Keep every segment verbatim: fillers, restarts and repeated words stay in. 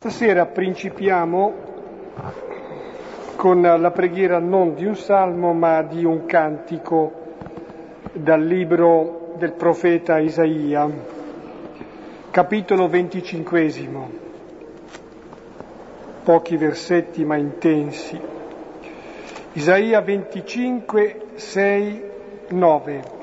Stasera principiamo con la preghiera non di un salmo ma di un cantico dal libro del profeta Isaia, capitolo venticinquesimo, pochi versetti ma intensi. Isaia venticinque, sei, nove.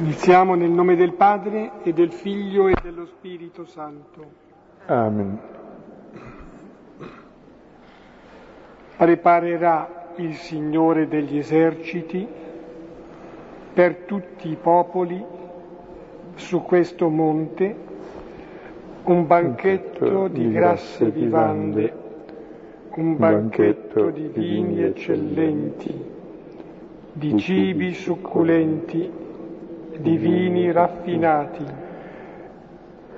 Iniziamo nel nome del Padre, e del Figlio, e dello Spirito Santo. Amen. Preparerà il Signore degli eserciti per tutti i popoli su questo monte un banchetto di grasse vivande, un banchetto di vini eccellenti, di cibi succulenti, di vini raffinati.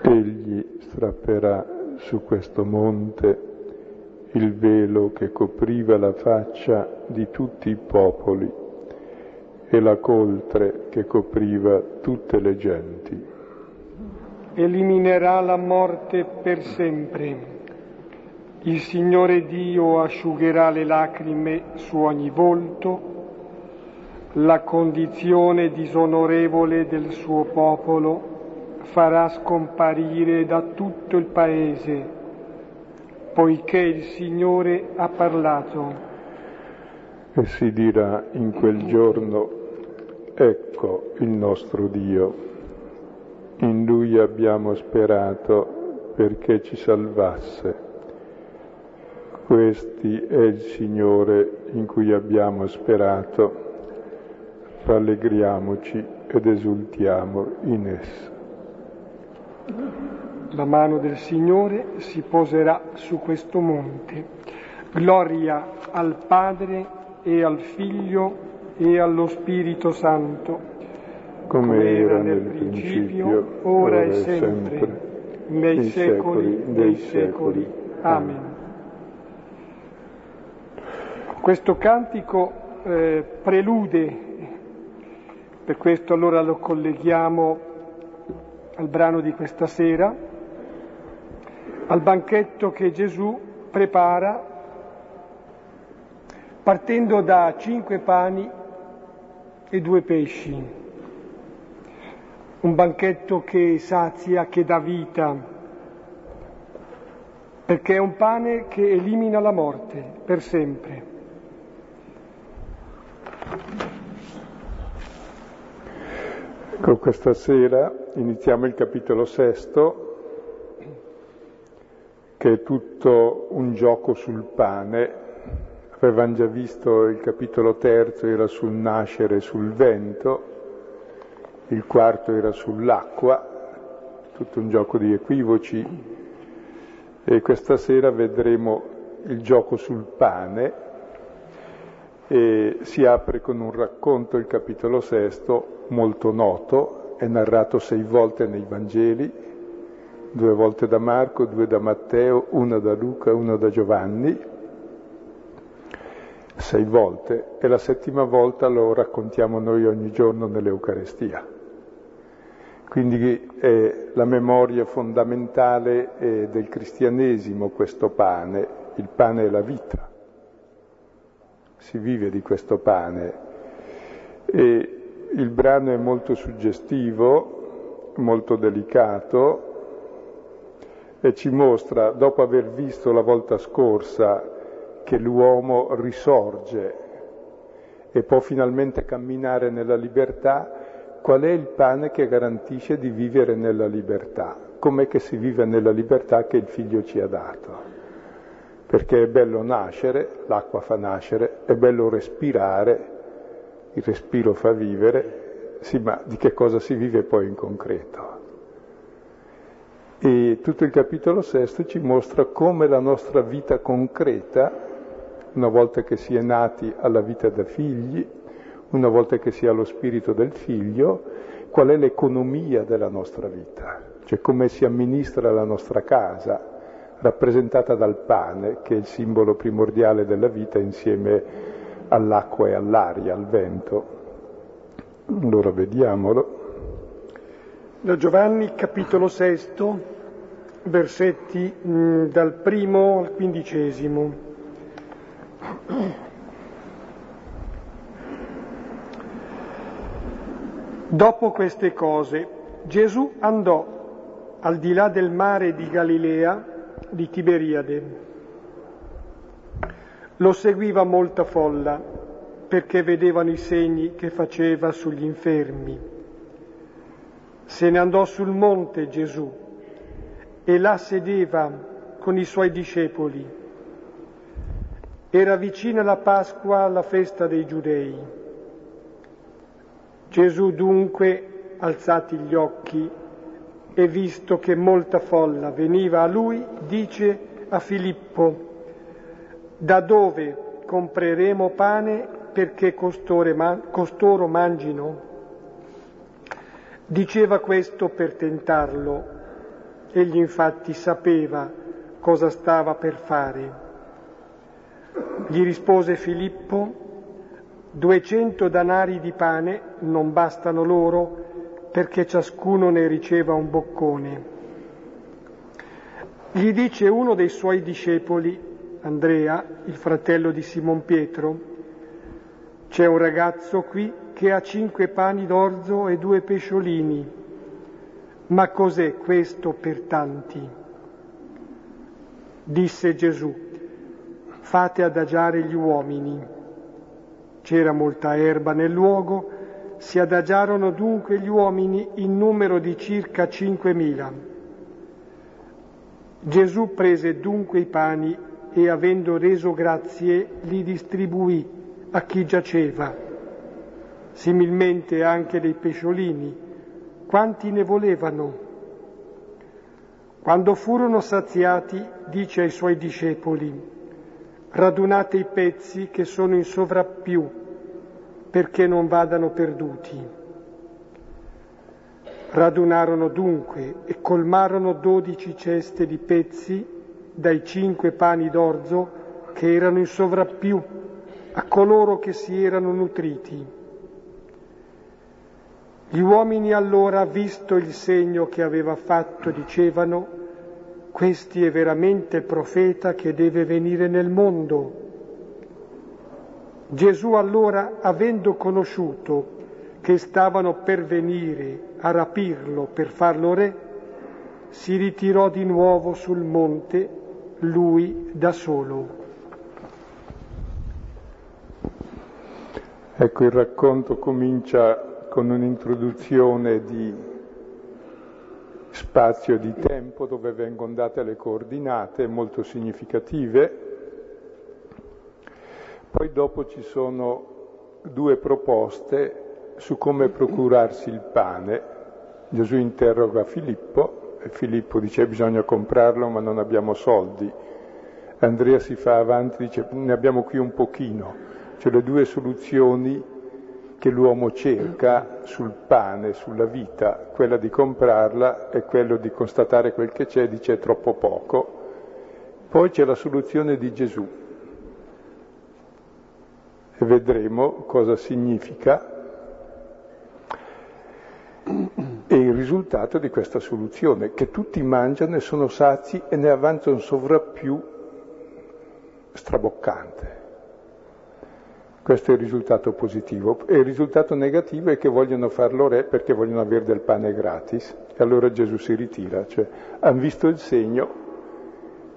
Egli strapperà su questo monte il velo che copriva la faccia di tutti i popoli e la coltre che copriva tutte le genti. Eliminerà la morte per sempre. Il Signore Dio asciugherà le lacrime su ogni volto. La condizione disonorevole del suo popolo farà scomparire da tutto il paese, poiché il Signore ha parlato. E si dirà in quel giorno: ecco il nostro Dio, in Lui abbiamo sperato perché ci salvasse. Questi è il Signore in cui abbiamo sperato. Rallegriamoci ed esultiamo in esso. La mano del Signore si poserà su questo monte. Gloria al Padre e al Figlio e allo Spirito Santo, come era nel principio, ora e sempre, nei secoli dei secoli. Amen. Questo cantico eh, prelude. Per questo allora lo colleghiamo al brano di questa sera, al banchetto che Gesù prepara partendo da cinque pani e due pesci, un banchetto che sazia, che dà vita, perché è un pane che elimina la morte per sempre. Ecco, questa sera iniziamo il capitolo sesto, che è tutto un gioco sul pane. Avevamo già visto il capitolo terzo, era sul nascere e sul vento, il quarto era sull'acqua, tutto un gioco di equivoci, e questa sera vedremo il gioco sul pane, e si apre con un racconto, il capitolo sesto, molto noto, è narrato sei volte nei Vangeli, due volte da Marco, due da Matteo, una da Luca, una da Giovanni, sei volte, e la settima volta lo raccontiamo noi ogni giorno nell'Eucarestia. Quindi è la memoria fondamentale eh, del cristianesimo, questo pane, il pane è la vita, si vive di questo pane. E il brano è molto suggestivo, molto delicato, e ci mostra, dopo aver visto la volta scorsa che l'uomo risorge e può finalmente camminare nella libertà, qual è il pane che garantisce di vivere nella libertà? Com'è che si vive nella libertà che il Figlio ci ha dato? Perché è bello nascere, l'acqua fa nascere, è bello respirare, il respiro fa vivere, sì, ma di che cosa si vive poi in concreto? E tutto il capitolo sesto ci mostra come la nostra vita concreta, una volta che si è nati alla vita da figli, una volta che si ha lo spirito del figlio, qual è l'economia della nostra vita, cioè come si amministra la nostra casa, rappresentata dal pane, che è il simbolo primordiale della vita insieme all'acqua e all'aria, al vento. Allora vediamolo. Da Giovanni, capitolo sesto, versetti mh, dal primo al quindicesimo. Dopo queste cose, Gesù andò al di là del mare di Galilea, di Tiberiade. Lo seguiva molta folla, perché vedevano i segni che faceva sugli infermi. Se ne andò sul monte Gesù, e là sedeva con i suoi discepoli. Era vicina la Pasqua, alla festa dei Giudei. Gesù dunque, alzati gli occhi, e visto che molta folla veniva a lui, dice a Filippo: «Da dove compreremo pane perché man- costoro mangino?» Diceva questo per tentarlo. Egli infatti sapeva cosa stava per fare. Gli rispose Filippo: duecento danari di pane non bastano loro perché ciascuno ne riceva un boccone. Gli dice uno dei suoi discepoli, Andrea, il fratello di Simon Pietro: c'è un ragazzo qui che ha cinque pani d'orzo e due pesciolini, ma cos'è questo per tanti? Disse Gesù: fate adagiare gli uomini. C'era molta erba nel luogo, si adagiarono dunque gli uomini in numero di circa cinquemila. Gesù prese dunque i pani e, avendo reso grazie, li distribuì a chi giaceva, similmente anche dei pesciolini, quanti ne volevano. Quando furono saziati, dice ai suoi discepoli: radunate i pezzi che sono in sovrappiù, perché non vadano perduti. Radunarono dunque e colmarono dodici ceste di pezzi dai cinque pani d'orzo che erano in sovrappiù a coloro che si erano nutriti. Gli uomini allora, visto il segno che aveva fatto, dicevano: «Questi è veramente il profeta che deve venire nel mondo». Gesù allora, avendo conosciuto che stavano per venire a rapirlo per farlo re, si ritirò di nuovo sul monte, lui da solo. Ecco, il racconto comincia con un'introduzione di spazio di tempo dove vengono date le coordinate molto significative. Poi dopo ci sono due proposte su come procurarsi il pane. Gesù interroga Filippo e Filippo dice: bisogna comprarlo ma non abbiamo soldi. Andrea si fa avanti e dice: ne abbiamo qui un pochino. Cioè le due soluzioni che l'uomo cerca sul pane, sulla vita, quella di comprarla e quello di constatare quel che c'è, dice è troppo poco. Poi c'è la soluzione di Gesù e vedremo cosa significa e il risultato di questa soluzione, che tutti mangiano e sono sazi e ne avanza un sovrappiù straboccante. Questo è il risultato positivo. E il risultato negativo è che vogliono farlo re perché vogliono avere del pane gratis. E allora Gesù si ritira, cioè hanno visto il segno,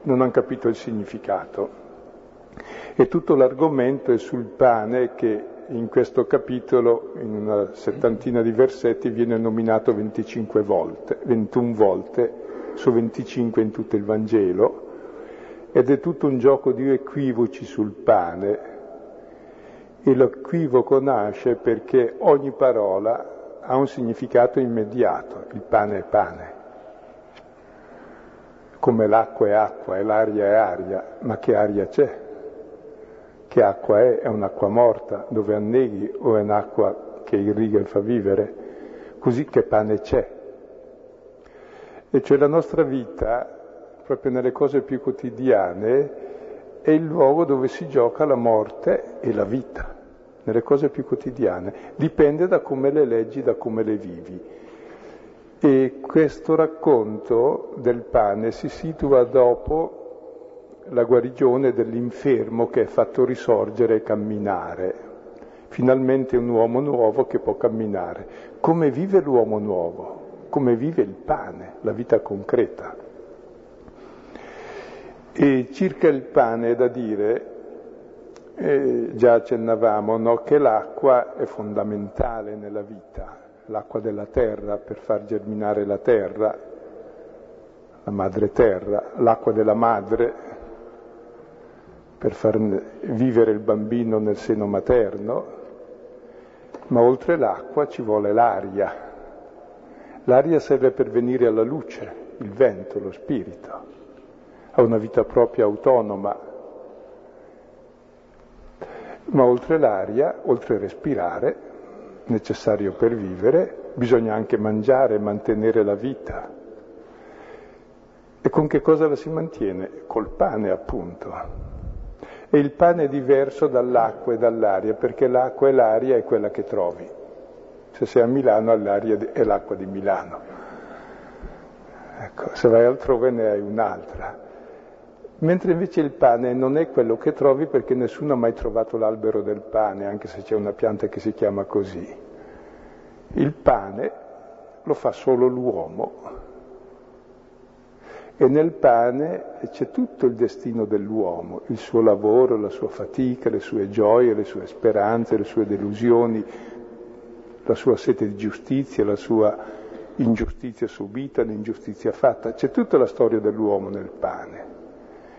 non hanno capito il significato. E tutto l'argomento è sul pane, che in questo capitolo, in una settantina di versetti, viene nominato venticinque volte, ventuno volte su venticinque in tutto il Vangelo, ed è tutto un gioco di equivoci sul pane. E l'equivoco nasce perché ogni parola ha un significato immediato. Il pane è pane, come l'acqua è acqua e l'aria è aria, ma che aria c'è? Che acqua è? È un'acqua morta dove anneghi o è un'acqua che irriga e fa vivere? Così che pane c'è? E cioè la nostra vita proprio nelle cose più quotidiane, è il luogo dove si gioca la morte e la vita, nelle cose più quotidiane. Dipende da come le leggi, da come le vivi. E questo racconto del pane si situa dopo la guarigione dell'infermo che è fatto risorgere e camminare. Finalmente un uomo nuovo che può camminare. Come vive l'uomo nuovo? Come vive il pane, la vita concreta? E circa il pane è da dire, eh, già accennavamo, no, che l'acqua è fondamentale nella vita, l'acqua della terra per far germinare la terra, la madre terra, l'acqua della madre per far vivere il bambino nel seno materno, ma oltre l'acqua ci vuole l'aria. L'aria serve per venire alla luce, il vento, lo spirito, ha una vita propria autonoma. Ma oltre l'aria, oltre respirare, necessario per vivere, bisogna anche mangiare e mantenere la vita. E con che cosa la si mantiene? Col pane, appunto. E il pane è diverso dall'acqua e dall'aria, perché l'acqua e l'aria è quella che trovi. Se sei a Milano, l'aria è l'acqua di Milano. Ecco, se vai altrove ne hai un'altra. Mentre invece il pane non è quello che trovi, perché nessuno ha mai trovato l'albero del pane, anche se c'è una pianta che si chiama così. Il pane lo fa solo l'uomo. E nel pane c'è tutto il destino dell'uomo, il suo lavoro, la sua fatica, le sue gioie, le sue speranze, le sue delusioni, la sua sete di giustizia, la sua ingiustizia subita, l'ingiustizia fatta. C'è tutta la storia dell'uomo nel pane.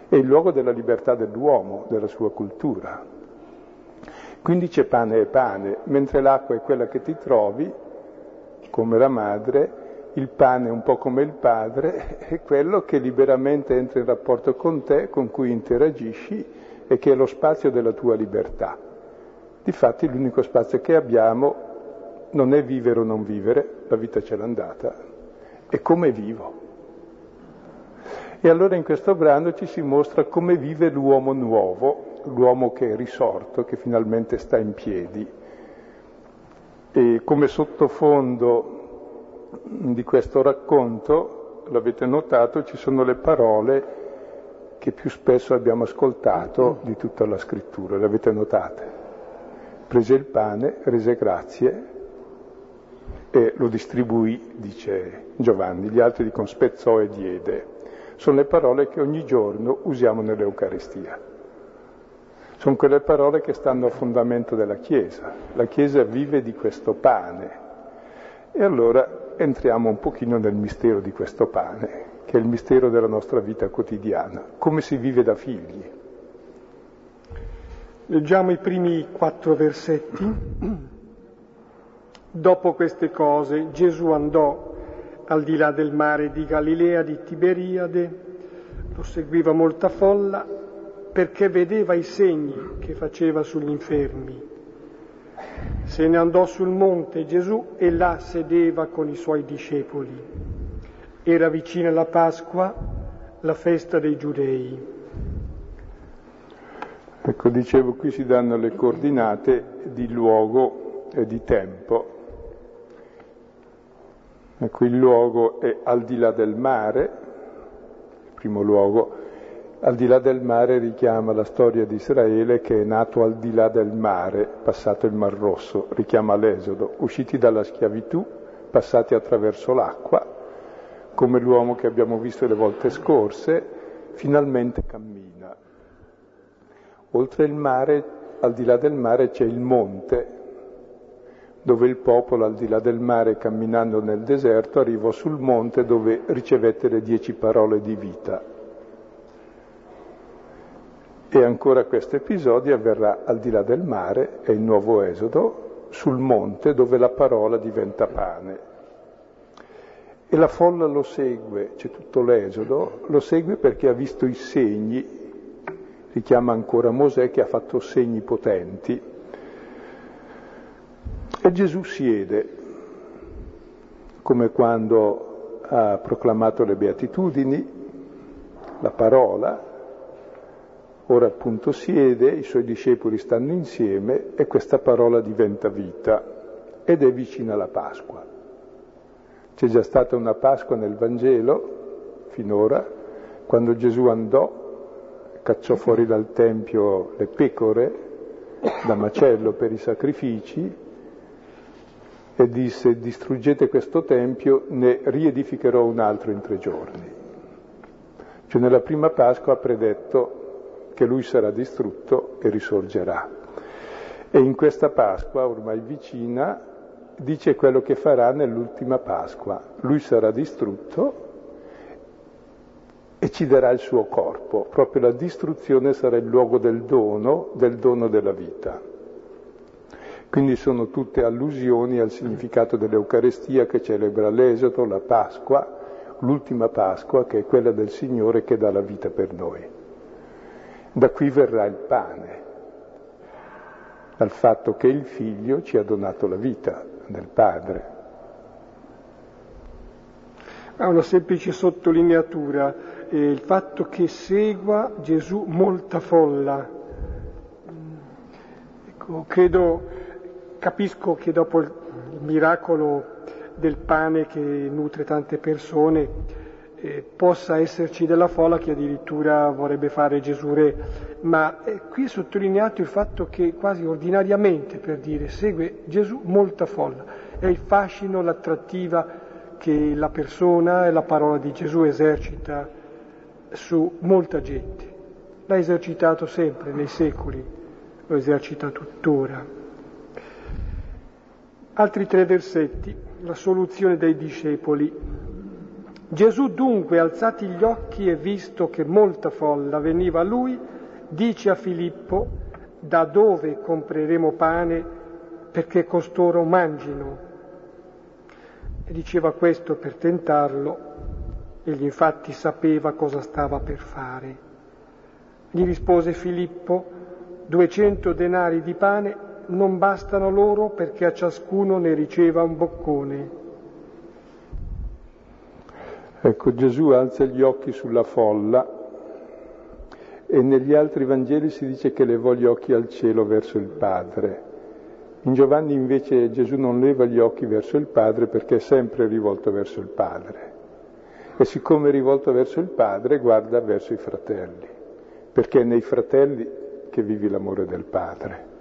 È il luogo della libertà dell'uomo, della sua cultura. Quindi c'è pane e pane, mentre l'acqua è quella che ti trovi, come la madre. Il pane, un po' come il padre, è quello che liberamente entra in rapporto con te, con cui interagisci e che è lo spazio della tua libertà. Difatti l'unico spazio che abbiamo non è vivere o non vivere, la vita ce l'ha andata, è come vivo. E allora in questo brano ci si mostra come vive l'uomo nuovo, l'uomo che è risorto, che finalmente sta in piedi. E come sottofondo di questo racconto, l'avete notato, ci sono le parole che più spesso abbiamo ascoltato di tutta la scrittura, le avete notate? Prese il pane, rese grazie e lo distribuì, dice Giovanni, gli altri dicono spezzò e diede. Sono le parole che ogni giorno usiamo nell'Eucarestia. Sono quelle parole che stanno a fondamento della Chiesa. La Chiesa vive di questo pane. E allora entriamo un pochino nel mistero di questo pane, che è il mistero della nostra vita quotidiana, come si vive da figli. Leggiamo i primi quattro versetti. Dopo queste cose Gesù andò al di là del mare di Galilea, di Tiberiade, lo seguiva molta folla perché vedeva i segni che faceva sugli infermi. Se ne andò sul monte Gesù e là sedeva con i suoi discepoli. Era vicina la Pasqua, la festa dei Giudei. Ecco, dicevo, qui si danno le coordinate di luogo e di tempo. Ecco, il luogo è al di là del mare, il primo luogo. Al di là del mare richiama la storia di Israele che è nato al di là del mare, passato il Mar Rosso, richiama l'Esodo, usciti dalla schiavitù, passati attraverso l'acqua, come l'uomo che abbiamo visto le volte scorse, finalmente cammina. Oltre il mare, al di là del mare c'è il monte, dove il popolo al di là del mare camminando nel deserto arrivò sul monte dove ricevette le dieci parole di vita. E ancora questo episodio avverrà al di là del mare, è il nuovo Esodo, sul monte dove la parola diventa pane. E la folla lo segue, c'è tutto l'Esodo, lo segue perché ha visto i segni, richiama ancora Mosè che ha fatto segni potenti. E Gesù siede, come quando ha proclamato le beatitudini, la parola, ora appunto siede, i suoi discepoli stanno insieme e questa parola diventa vita ed è vicina alla Pasqua. C'è già stata una Pasqua nel Vangelo finora, quando Gesù andò, cacciò fuori dal Tempio le pecore da macello per i sacrifici e disse: distruggete questo Tempio, ne riedificherò un altro in tre giorni. Cioè nella prima Pasqua ha predetto che lui sarà distrutto e risorgerà. E in questa Pasqua, ormai vicina, dice quello che farà nell'ultima Pasqua. Lui sarà distrutto e ci darà il suo corpo. Proprio la distruzione sarà il luogo del dono, del dono della vita. Quindi sono tutte allusioni al significato dell'Eucarestia che celebra l'Esodo, la Pasqua, l'ultima Pasqua che è quella del Signore che dà la vita per noi. Da qui verrà il pane, dal fatto che il Figlio ci ha donato la vita del Padre. Ha una semplice sottolineatura, eh, il fatto che segua Gesù molta folla. Ecco, credo... Capisco che dopo il miracolo del pane che nutre tante persone eh, possa esserci della folla che addirittura vorrebbe fare Gesù re, ma eh, qui è sottolineato il fatto che quasi ordinariamente, per dire, segue Gesù molta folla. È il fascino, l'attrattiva che la persona e la parola di Gesù esercita su molta gente. L'ha esercitato sempre, nei secoli, lo esercita tuttora. Altri tre versetti, la soluzione dei discepoli. Gesù dunque, alzati gli occhi e visto che molta folla veniva a lui, dice a Filippo: da dove compreremo pane perché costoro mangino? E diceva questo per tentarlo, egli infatti sapeva cosa stava per fare. Gli rispose Filippo: duecento denari di pane non bastano loro perché a ciascuno ne riceva un boccone. Ecco, Gesù alza gli occhi sulla folla e negli altri Vangeli si dice che levò gli occhi al cielo verso il Padre. In Giovanni invece Gesù non leva gli occhi verso il Padre perché è sempre rivolto verso il Padre. E siccome è rivolto verso il Padre, guarda verso i fratelli, perché è nei fratelli che vivi l'amore del Padre.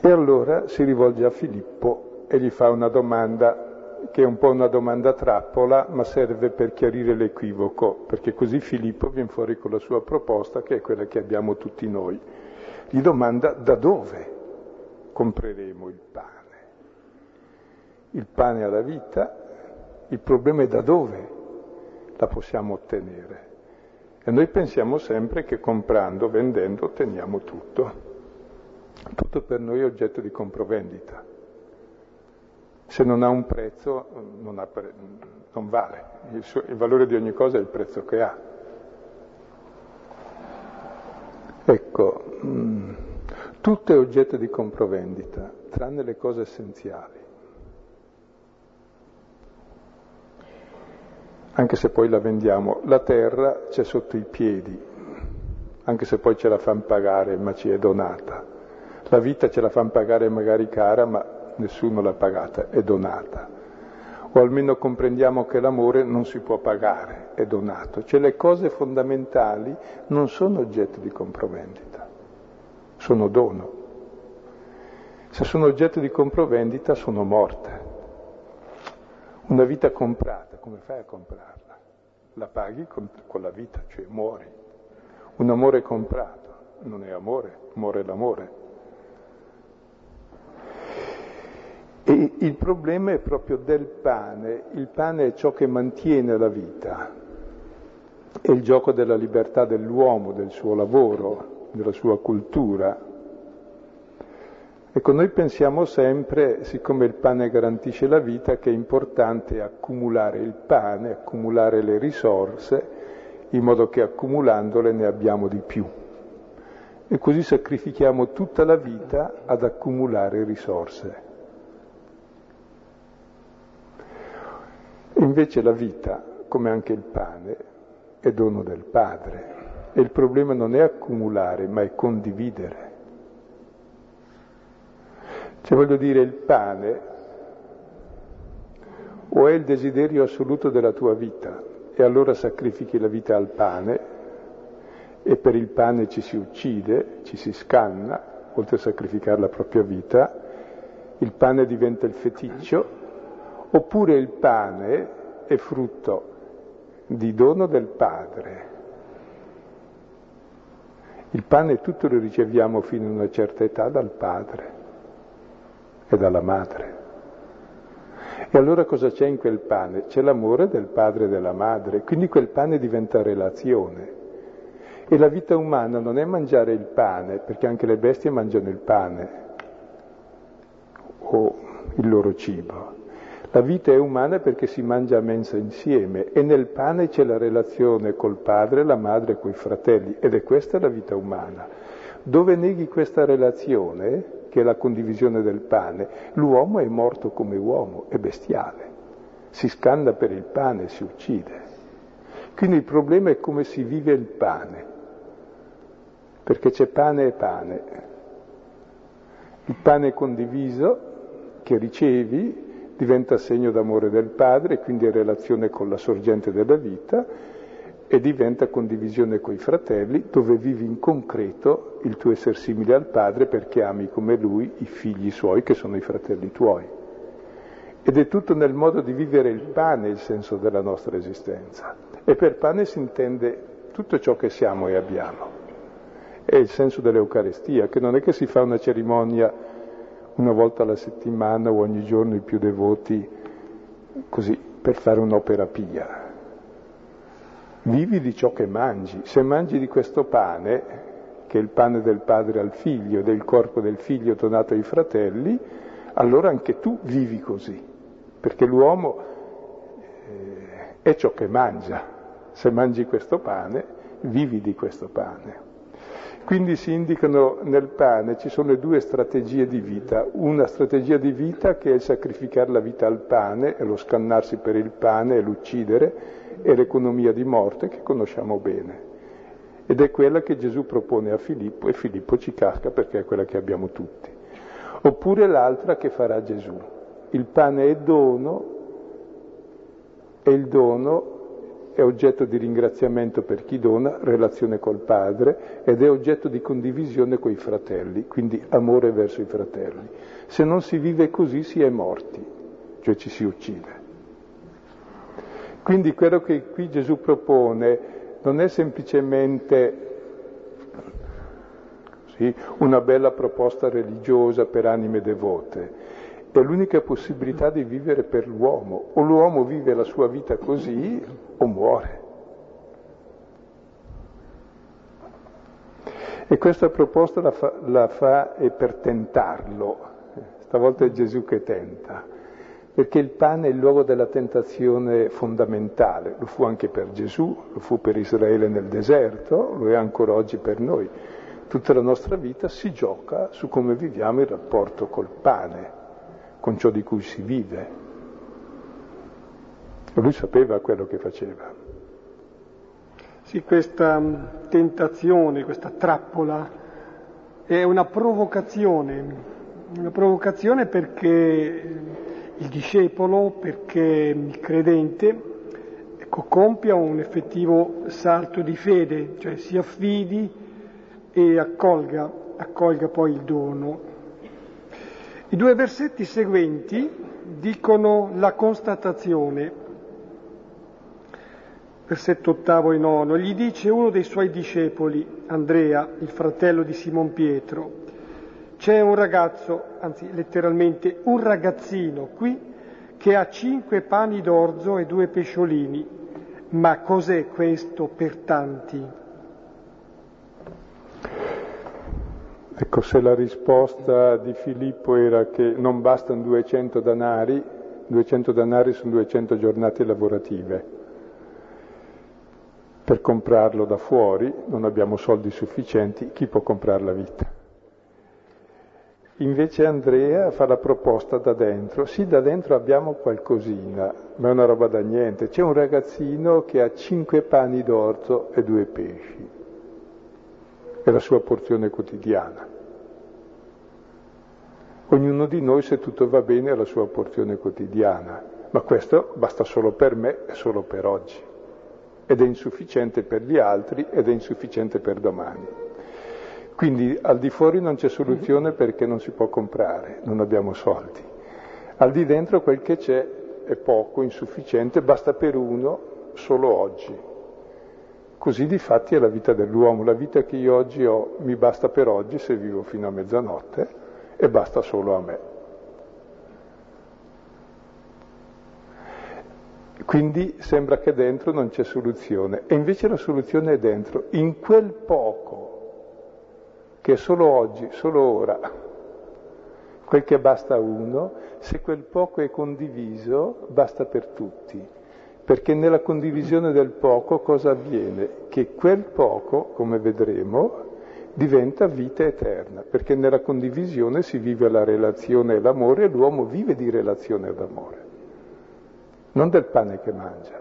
E allora si rivolge a Filippo e gli fa una domanda che è un po' una domanda trappola, ma serve per chiarire l'equivoco, perché così Filippo viene fuori con la sua proposta, che è quella che abbiamo tutti noi. Gli domanda: da dove compreremo il pane? Il pane alla vita, il problema è da dove la possiamo ottenere. E noi pensiamo sempre che comprando, vendendo, otteniamo tutto. Tutto per noi è oggetto di comprovendita. Se non ha un prezzo, non, ha pre- non vale. Il, suo, il valore di ogni cosa è il prezzo che ha. Ecco, mh, tutto è oggetto di comprovendita, tranne le cose essenziali. Anche se poi la vendiamo, la terra c'è sotto i piedi, anche se poi ce la fanno pagare, ma ci è donata. La vita ce la fanno pagare magari cara, ma nessuno l'ha pagata, è donata. O almeno comprendiamo che l'amore non si può pagare, è donato. Cioè le cose fondamentali non sono oggetto di compravendita, sono dono. Se sono oggetto di compravendita sono morte. Una vita comprata, come fai a comprarla? La paghi con, con la vita, cioè muori. Un amore comprato non è amore, muore l'amore. E il problema è proprio del pane, il pane è ciò che mantiene la vita, è il gioco della libertà dell'uomo, del suo lavoro, della sua cultura. Ecco, noi pensiamo sempre, siccome il pane garantisce la vita, che è importante accumulare il pane, accumulare le risorse, in modo che accumulandole ne abbiamo di più. E così sacrifichiamo tutta la vita ad accumulare risorse. Invece la vita, come anche il pane, è è dono del Padre. E il problema non è accumulare, ma è condividere. Cioè, voglio dire, il pane o è il desiderio assoluto della tua vita, e allora sacrifichi la vita al pane, e per il pane ci si uccide, ci si scanna, oltre a sacrificare la propria vita, il pane diventa il feticcio, oppure il pane è frutto di dono del Padre. Il pane tutto lo riceviamo fino a una certa età dal padre e dalla madre. E allora cosa c'è in quel pane? C'è l'amore del padre e della madre, quindi quel pane diventa relazione. E la vita umana non è mangiare il pane, perché anche le bestie mangiano il pane o il loro cibo. La vita è umana perché si mangia a mensa insieme, e nel pane c'è la relazione col padre, la madre e coi fratelli, ed è questa la vita umana. Dove neghi questa relazione, che è la condivisione del pane, l'uomo è morto come uomo, è bestiale, si scanna per il pane, si uccide. Quindi il problema è come si vive il pane, perché c'è pane e pane. Il pane condiviso, che ricevi, diventa segno d'amore del Padre, quindi è relazione con la sorgente della vita, e diventa condivisione coi fratelli, dove vivi in concreto il tuo essere simile al Padre, perché ami come Lui i figli Suoi, che sono i fratelli tuoi. Ed è tutto nel modo di vivere il pane il senso della nostra esistenza. E per pane si intende tutto ciò che siamo e abbiamo. È il senso dell'Eucarestia, che non è che si fa una cerimonia una volta alla settimana o ogni giorno i più devoti, così, per fare un'opera pia. Vivi di ciò che mangi. Se mangi di questo pane, che è il pane del padre al figlio, del corpo del figlio donato ai fratelli, allora anche tu vivi così, perché l'uomo eh, è ciò che mangia. Se mangi questo pane, vivi di questo pane. Quindi si indicano nel pane, ci sono le due strategie di vita, una strategia di vita che è il sacrificare la vita al pane, e lo scannarsi per il pane, e l'uccidere, e l'economia di morte che conosciamo bene. Ed è quella che Gesù propone a Filippo, e Filippo ci casca perché è quella che abbiamo tutti. Oppure l'altra che farà Gesù. Il pane è dono, e il dono è oggetto di ringraziamento per chi dona, relazione col Padre, ed è oggetto di condivisione coi fratelli, quindi amore verso i fratelli. Se non si vive così si è morti, cioè ci si uccide. Quindi quello che qui Gesù propone non è semplicemente sì, una bella proposta religiosa per anime devote, è l'unica possibilità di vivere per l'uomo. O l'uomo vive la sua vita così, o muore. E questa proposta la fa, la fa è per tentarlo. Stavolta è Gesù che tenta, perché il pane è il luogo della tentazione fondamentale. Lo fu anche per Gesù, lo fu per Israele nel deserto, lo è ancora oggi per noi. Tutta la nostra vita si gioca su come viviamo il rapporto col pane, con ciò di cui si vive. Lui sapeva quello che faceva. Sì, questa tentazione, questa trappola è una provocazione, una provocazione perché il discepolo, perché il credente, ecco, compia un effettivo salto di fede, cioè si affidi e accolga, accolga poi il dono. I due versetti seguenti dicono la constatazione, versetto ottavo e nono, gli dice uno dei suoi discepoli, Andrea, il fratello di Simon Pietro, c'è un ragazzo, anzi letteralmente un ragazzino qui, che ha cinque pani d'orzo e due pesciolini, ma cos'è questo per tanti? Ecco, se la risposta di Filippo era che non bastano duecento danari, duecento danari sono duecento giornate lavorative, per comprarlo da fuori non abbiamo soldi sufficienti, chi può comprare la vita? Invece Andrea fa la proposta da dentro. Sì, da dentro abbiamo qualcosina, ma è una roba da niente. C'è un ragazzino che ha cinque pani d'orzo e due pesci. È la sua porzione quotidiana. Ognuno di noi, se tutto va bene, ha la sua porzione quotidiana. Ma questo basta solo per me e solo per oggi. Ed è insufficiente per gli altri ed è insufficiente per domani. Quindi al di fuori non c'è soluzione perché non si può comprare, non abbiamo soldi. Al di dentro quel che c'è è poco, insufficiente, basta per uno solo oggi. Così difatti è la vita dell'uomo. La vita che io oggi ho mi basta per oggi, se vivo fino a mezzanotte, e basta solo a me. Quindi sembra che dentro non c'è soluzione, e invece la soluzione è dentro, in quel poco che è solo oggi, solo ora, quel che basta a uno. Se quel poco è condiviso, basta per tutti. Perché nella condivisione del poco cosa avviene? Che quel poco, come vedremo, diventa vita eterna, perché nella condivisione si vive la relazione e l'amore, e l'uomo vive di relazione ed amore, non del pane che mangia.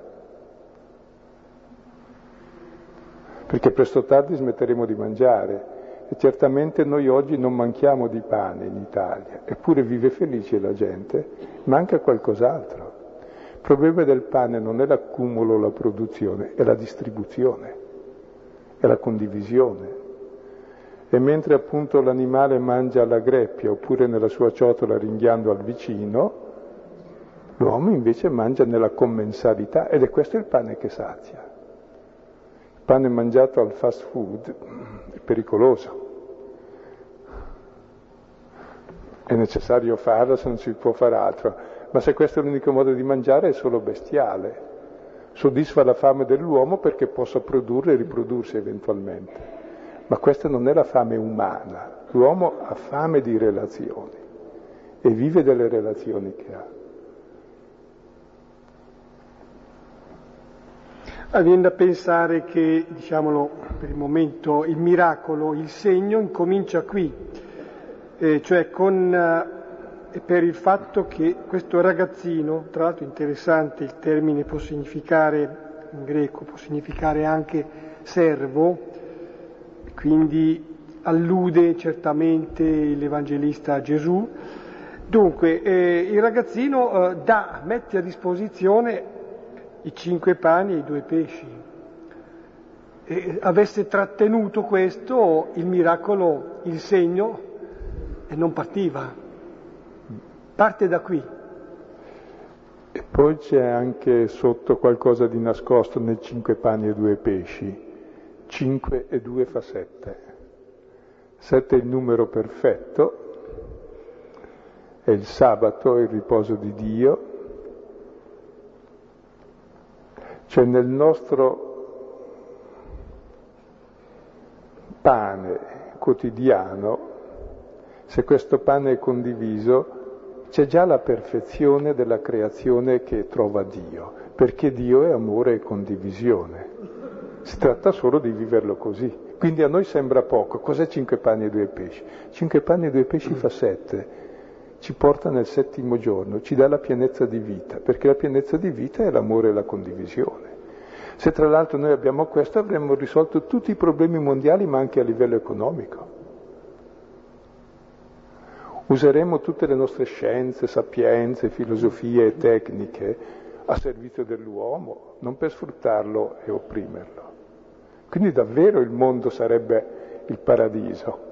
Perché presto o tardi smetteremo di mangiare, e certamente noi oggi non manchiamo di pane in Italia, eppure vive felice la gente, manca qualcos'altro. Il problema del pane non è l'accumulo o la produzione, è la distribuzione, è la condivisione. E mentre appunto l'animale mangia alla greppia oppure nella sua ciotola ringhiando al vicino, l'uomo invece mangia nella commensalità, ed è questo il pane che sazia. Il pane mangiato al fast food è pericoloso. È necessario farlo se non si può fare altro. Ma se questo è l'unico modo di mangiare, è solo bestiale. Soddisfa la fame dell'uomo perché possa produrre e riprodursi eventualmente. Ma questa non è la fame umana. L'uomo ha fame di relazioni e vive delle relazioni che ha. Ah, viene da pensare che, diciamolo per il momento, il miracolo, il segno, incomincia qui. Eh, cioè con... E per il fatto che questo ragazzino, tra l'altro interessante, il termine può significare, in greco, può significare anche servo, quindi allude certamente l'Evangelista a Gesù. Dunque, eh, il ragazzino eh, dà, mette a disposizione i cinque pani e i due pesci. E avesse trattenuto questo, il miracolo, il segno, e non partiva. Parte da qui. E poi c'è anche sotto qualcosa di nascosto nei cinque pani e due pesci. Cinque e due fa sette. Sette è il numero perfetto, è il sabato, è il riposo di Dio. Cioè nel nostro pane quotidiano, se questo pane è condiviso, c'è già la perfezione della creazione che trova Dio, perché Dio è amore e condivisione. Si tratta solo di viverlo così. Quindi a noi sembra poco. Cos'è cinque pani e due pesci? Cinque pani e due pesci fa sette. Ci porta nel settimo giorno, ci dà la pienezza di vita, perché la pienezza di vita è l'amore e la condivisione. Se tra l'altro noi abbiamo questo, avremmo risolto tutti i problemi mondiali, ma anche a livello economico. Useremo tutte le nostre scienze, sapienze, filosofie e tecniche a servizio dell'uomo, non per sfruttarlo e opprimerlo. Quindi davvero il mondo sarebbe il paradiso,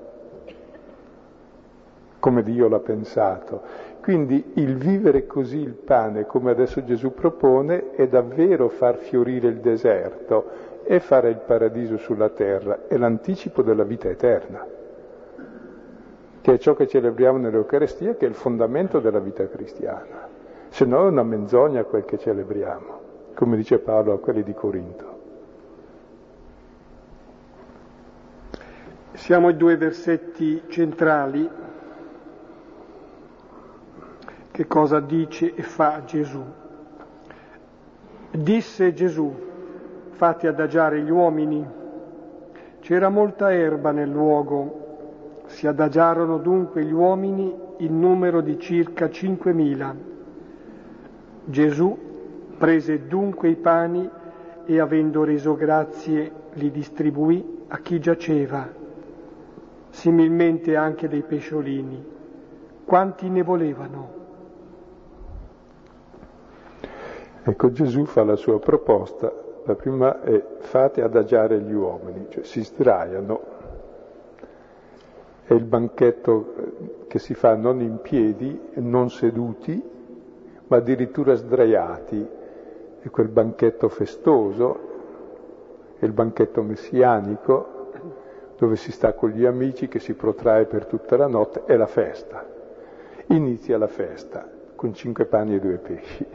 come Dio l'ha pensato. Quindi il vivere così il pane, come adesso Gesù propone, è davvero far fiorire il deserto e fare il paradiso sulla terra, è l'anticipo della vita eterna, che è ciò che celebriamo nell'Eucarestia, che è il fondamento della vita cristiana. Se no è una menzogna quel che celebriamo, come dice Paolo a quelli di Corinto. Siamo ai due versetti centrali. Che cosa dice e fa Gesù? Disse Gesù: fate adagiare gli uomini. C'era molta erba nel luogo, Si adagiarono dunque gli uomini in numero di circa cinquemila. Gesù prese dunque i pani e, avendo reso grazie, li distribuì a chi giaceva, similmente anche dei pesciolini, quanti ne volevano. Ecco, Gesù fa la sua proposta. La prima è: fate adagiare gli uomini, cioè si sdraiano. È il banchetto che si fa non in piedi, non seduti, ma addirittura sdraiati. È quel banchetto festoso, è il banchetto messianico, dove si sta con gli amici, che si protrae per tutta la notte. È la festa. Inizia la festa con cinque pani e due pesci.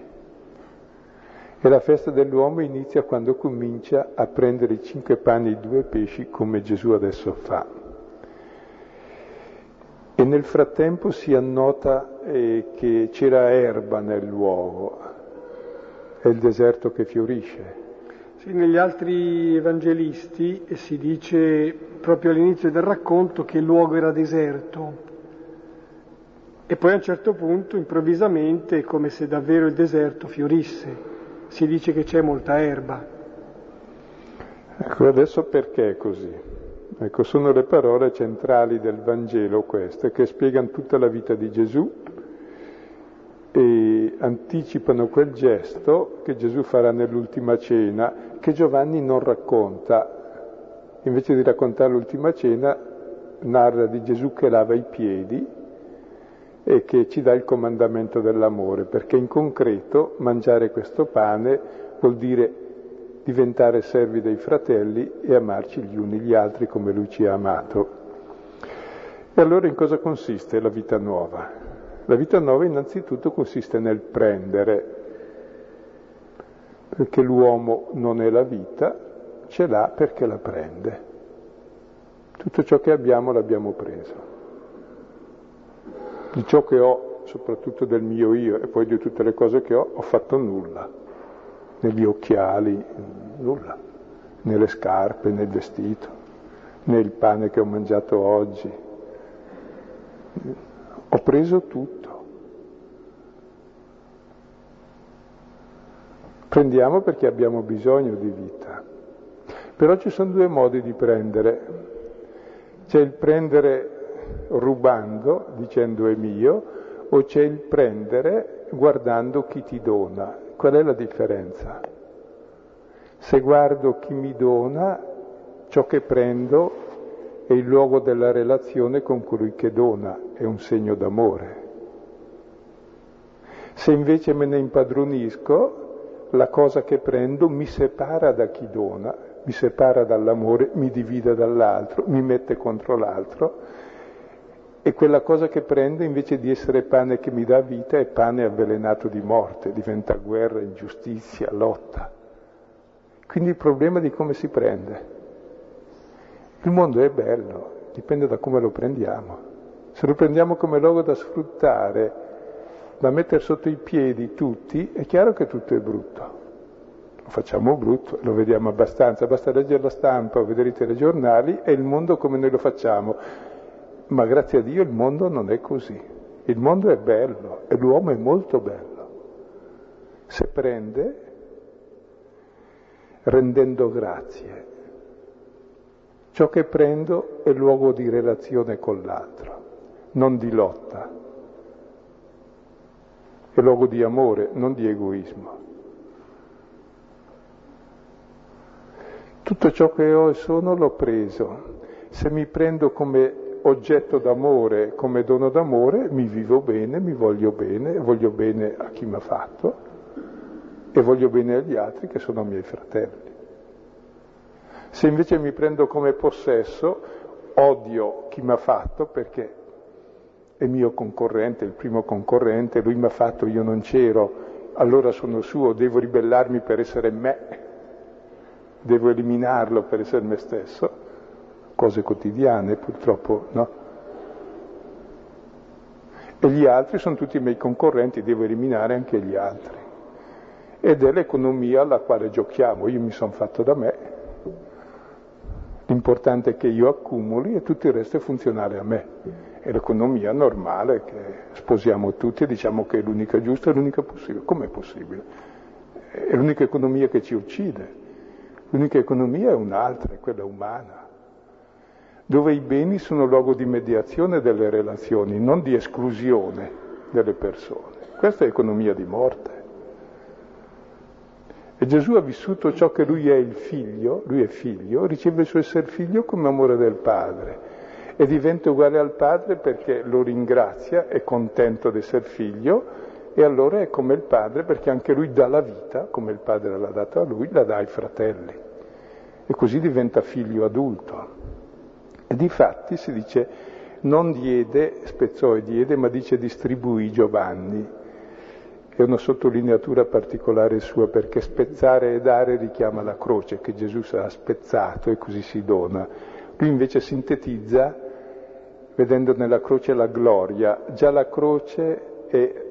E la festa dell'uomo inizia quando comincia a prendere i cinque pani e i due pesci, come Gesù adesso fa. E nel frattempo si annota eh, che c'era erba nel luogo, è il deserto che fiorisce. Sì, negli altri evangelisti si dice proprio all'inizio del racconto che il luogo era deserto, e poi a un certo punto improvvisamente, come se davvero il deserto fiorisse, si dice che c'è molta erba. Ecco, adesso perché è così? Ecco, sono le parole centrali del Vangelo queste, che spiegano tutta la vita di Gesù e anticipano quel gesto che Gesù farà nell'ultima cena, che Giovanni non racconta. Invece di raccontare l'ultima cena, narra di Gesù che lava i piedi e che ci dà il comandamento dell'amore, perché in concreto mangiare questo pane vuol dire diventare servi dei fratelli e amarci gli uni gli altri come lui ci ha amato. E allora in cosa consiste la vita nuova? La vita nuova innanzitutto consiste nel prendere, perché l'uomo non è la vita, ce l'ha perché la prende. Tutto ciò che abbiamo l'abbiamo preso. Di ciò che ho, soprattutto del mio io, e poi di tutte le cose che ho, ho fatto nulla. Negli occhiali, nulla, nelle scarpe, nel vestito, nel pane che ho mangiato oggi. Ho preso tutto. Prendiamo perché abbiamo bisogno di vita. Però ci sono due modi di prendere. C'è il prendere rubando, dicendo è mio, o c'è il prendere guardando chi ti dona. Qual è la differenza? Se guardo chi mi dona, ciò che prendo è il luogo della relazione con colui che dona, è un segno d'amore. Se invece me ne impadronisco, la cosa che prendo mi separa da chi dona, mi separa dall'amore, mi divide dall'altro, mi mette contro l'altro, e quella cosa che prendo, invece di essere pane che mi dà vita, è pane avvelenato di morte, diventa guerra, ingiustizia, lotta. Quindi il problema è di come si prende. Il mondo è bello, dipende da come lo prendiamo. Se lo prendiamo come luogo da sfruttare, da mettere sotto i piedi tutti, è chiaro che tutto è brutto. Lo facciamo brutto, lo vediamo abbastanza, basta leggere la stampa o vedere i telegiornali, è il mondo come noi lo facciamo. Ma grazie a Dio il mondo non è così. Il mondo è bello e l'uomo è molto bello. Se prende, rendendo grazie. Ciò che prendo è luogo di relazione con l'altro, non di lotta. È luogo di amore, non di egoismo. Tutto ciò che ho e sono l'ho preso. Se mi prendo come oggetto d'amore, come dono d'amore, mi vivo bene, mi voglio bene, voglio bene a chi mi ha fatto e voglio bene agli altri che sono miei fratelli. Se invece mi prendo come possesso, odio chi mi ha fatto perché è mio concorrente, il primo concorrente, lui mi ha fatto, io non c'ero, allora sono suo, devo ribellarmi per essere me, devo eliminarlo per essere me stesso. Cose quotidiane purtroppo, no? E gli altri sono tutti i miei concorrenti, devo eliminare anche gli altri. Ed è l'economia alla quale giochiamo, io mi sono fatto da me, l'importante è che io accumuli e tutto il resto è funzionale a me. È l'economia normale che sposiamo tutti e diciamo che è l'unica giusta, è l'unica possibile. Com'è possibile? È l'unica economia che ci uccide. L'unica economia è un'altra, è quella umana, dove i beni sono luogo di mediazione delle relazioni, non di esclusione delle persone. Questa è economia di morte. E Gesù ha vissuto ciò che lui è il figlio, lui è figlio, riceve il suo essere figlio come amore del Padre e diventa uguale al Padre perché lo ringrazia, è contento di essere figlio e allora è come il Padre perché anche lui dà la vita, come il Padre l'ha data a lui, la dà ai fratelli e così diventa figlio adulto. E difatti si dice non diede, spezzò e diede, ma dice distribuì Giovanni. È una sottolineatura particolare sua perché spezzare e dare richiama la croce che Gesù sarà spezzato e così si dona. Lui invece sintetizza vedendo nella croce la gloria. Già la croce è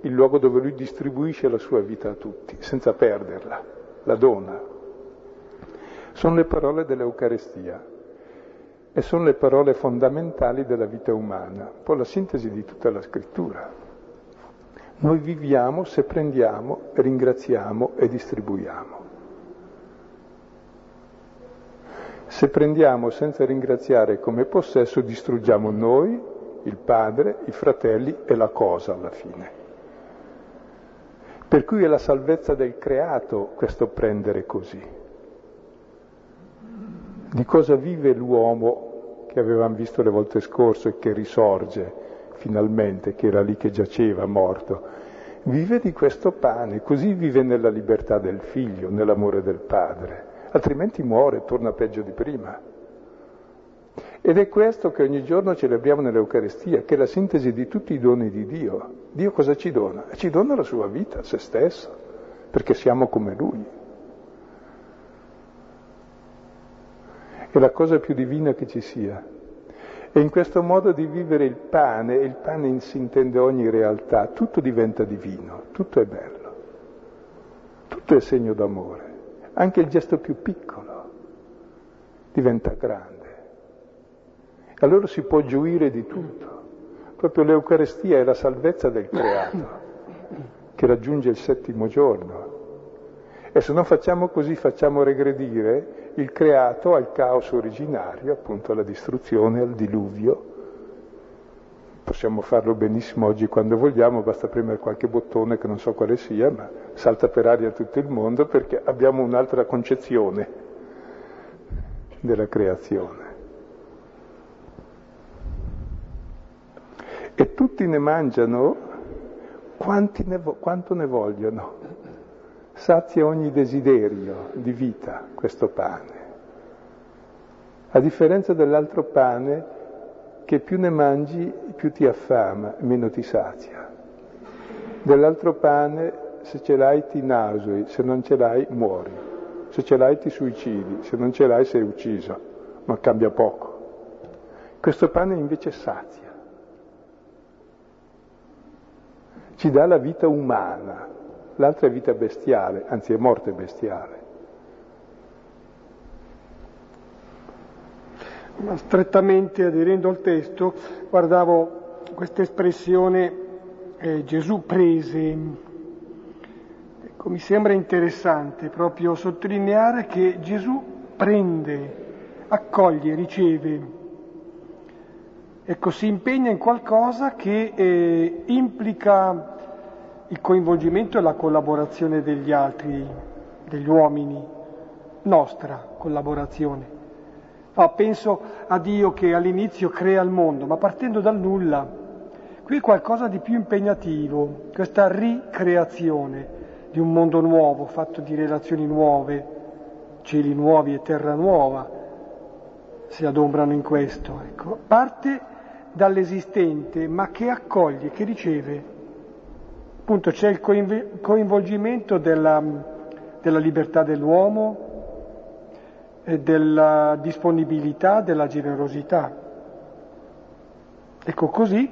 il luogo dove lui distribuisce la sua vita a tutti senza perderla, la dona. Sono le parole dell'Eucarestia e sono le parole fondamentali della vita umana, poi la sintesi di tutta la scrittura. Noi viviamo se prendiamo, ringraziamo e distribuiamo. Se prendiamo senza ringraziare come possesso, distruggiamo noi, il padre, i fratelli e la cosa alla fine. Per cui è la salvezza del creato questo prendere così. Di cosa vive l'uomo che avevamo visto le volte scorse e che risorge? Finalmente, che era lì che giaceva morto, vive di questo pane, così vive nella libertà del figlio, nell'amore del padre, altrimenti muore, torna peggio di prima. Ed è questo che ogni giorno celebriamo nell'Eucarestia, che è la sintesi di tutti i doni di Dio. Dio cosa ci dona? Ci dona la sua vita, se stesso, perché siamo come Lui. È la cosa più divina che ci sia. E in questo modo di vivere il pane, e il pane si intende ogni realtà, tutto diventa divino, tutto è bello, tutto è segno d'amore, anche il gesto più piccolo diventa grande. Allora si può gioire di tutto, proprio l'Eucarestia è la salvezza del creato, che raggiunge il settimo giorno. E se non facciamo così facciamo regredire il creato al caos originario, appunto alla distruzione, al diluvio. Possiamo farlo benissimo oggi quando vogliamo, basta premere qualche bottone che non so quale sia, ma salta per aria tutto il mondo perché abbiamo un'altra concezione della creazione. E tutti ne mangiano quanti ne vo- quanto ne vogliono. Sazia ogni desiderio di vita questo pane, a differenza dell'altro pane che più ne mangi più ti affama, meno ti sazia. Dell'altro pane se ce l'hai ti nausei, se non ce l'hai muori, se ce l'hai ti suicidi, se non ce l'hai sei ucciso, ma cambia poco. Questo pane invece sazia, ci dà la vita umana. L'altra è vita bestiale, anzi è morte bestiale. Ma strettamente aderendo al testo, guardavo questa espressione eh, Gesù prese. Ecco, mi sembra interessante proprio sottolineare che Gesù prende, accoglie, riceve. Ecco, si impegna in qualcosa che eh, implica il coinvolgimento e la collaborazione degli altri, degli uomini, nostra collaborazione. No, penso a Dio che all'inizio crea il mondo, ma partendo dal nulla. Qui è qualcosa di più impegnativo, questa ricreazione di un mondo nuovo, fatto di relazioni nuove, cieli nuovi e terra nuova, si adombrano in questo. Ecco. Parte dall'esistente, ma che accoglie, che riceve. Appunto c'è il coinvolgimento della, della libertà dell'uomo, e della disponibilità, della generosità. Ecco, così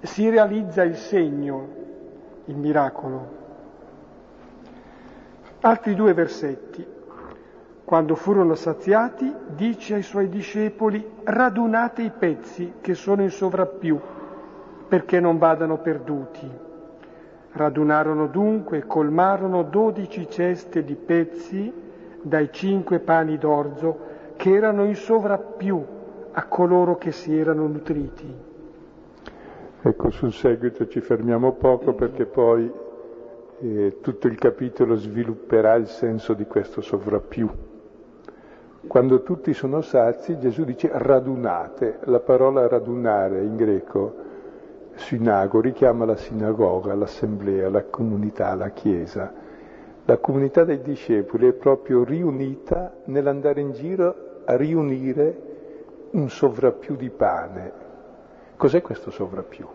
si realizza il segno, il miracolo. Altri due versetti. Quando furono saziati, dice ai suoi discepoli: radunate i pezzi che sono in sovrappiù, perché non vadano perduti. Radunarono dunque e colmarono dodici ceste di pezzi dai cinque pani d'orzo che erano in sovrappiù a coloro che si erano nutriti. Ecco, sul seguito ci fermiamo poco, perché poi eh, tutto il capitolo svilupperà il senso di questo sovrappiù. Quando tutti sono sazi, Gesù dice radunate. La parola radunare in greco, sinago, richiama la sinagoga, l'assemblea, la comunità, la chiesa. La comunità dei discepoli è proprio riunita nell'andare in giro a riunire un sovrappiù di pane. Cos'è questo sovrappiù?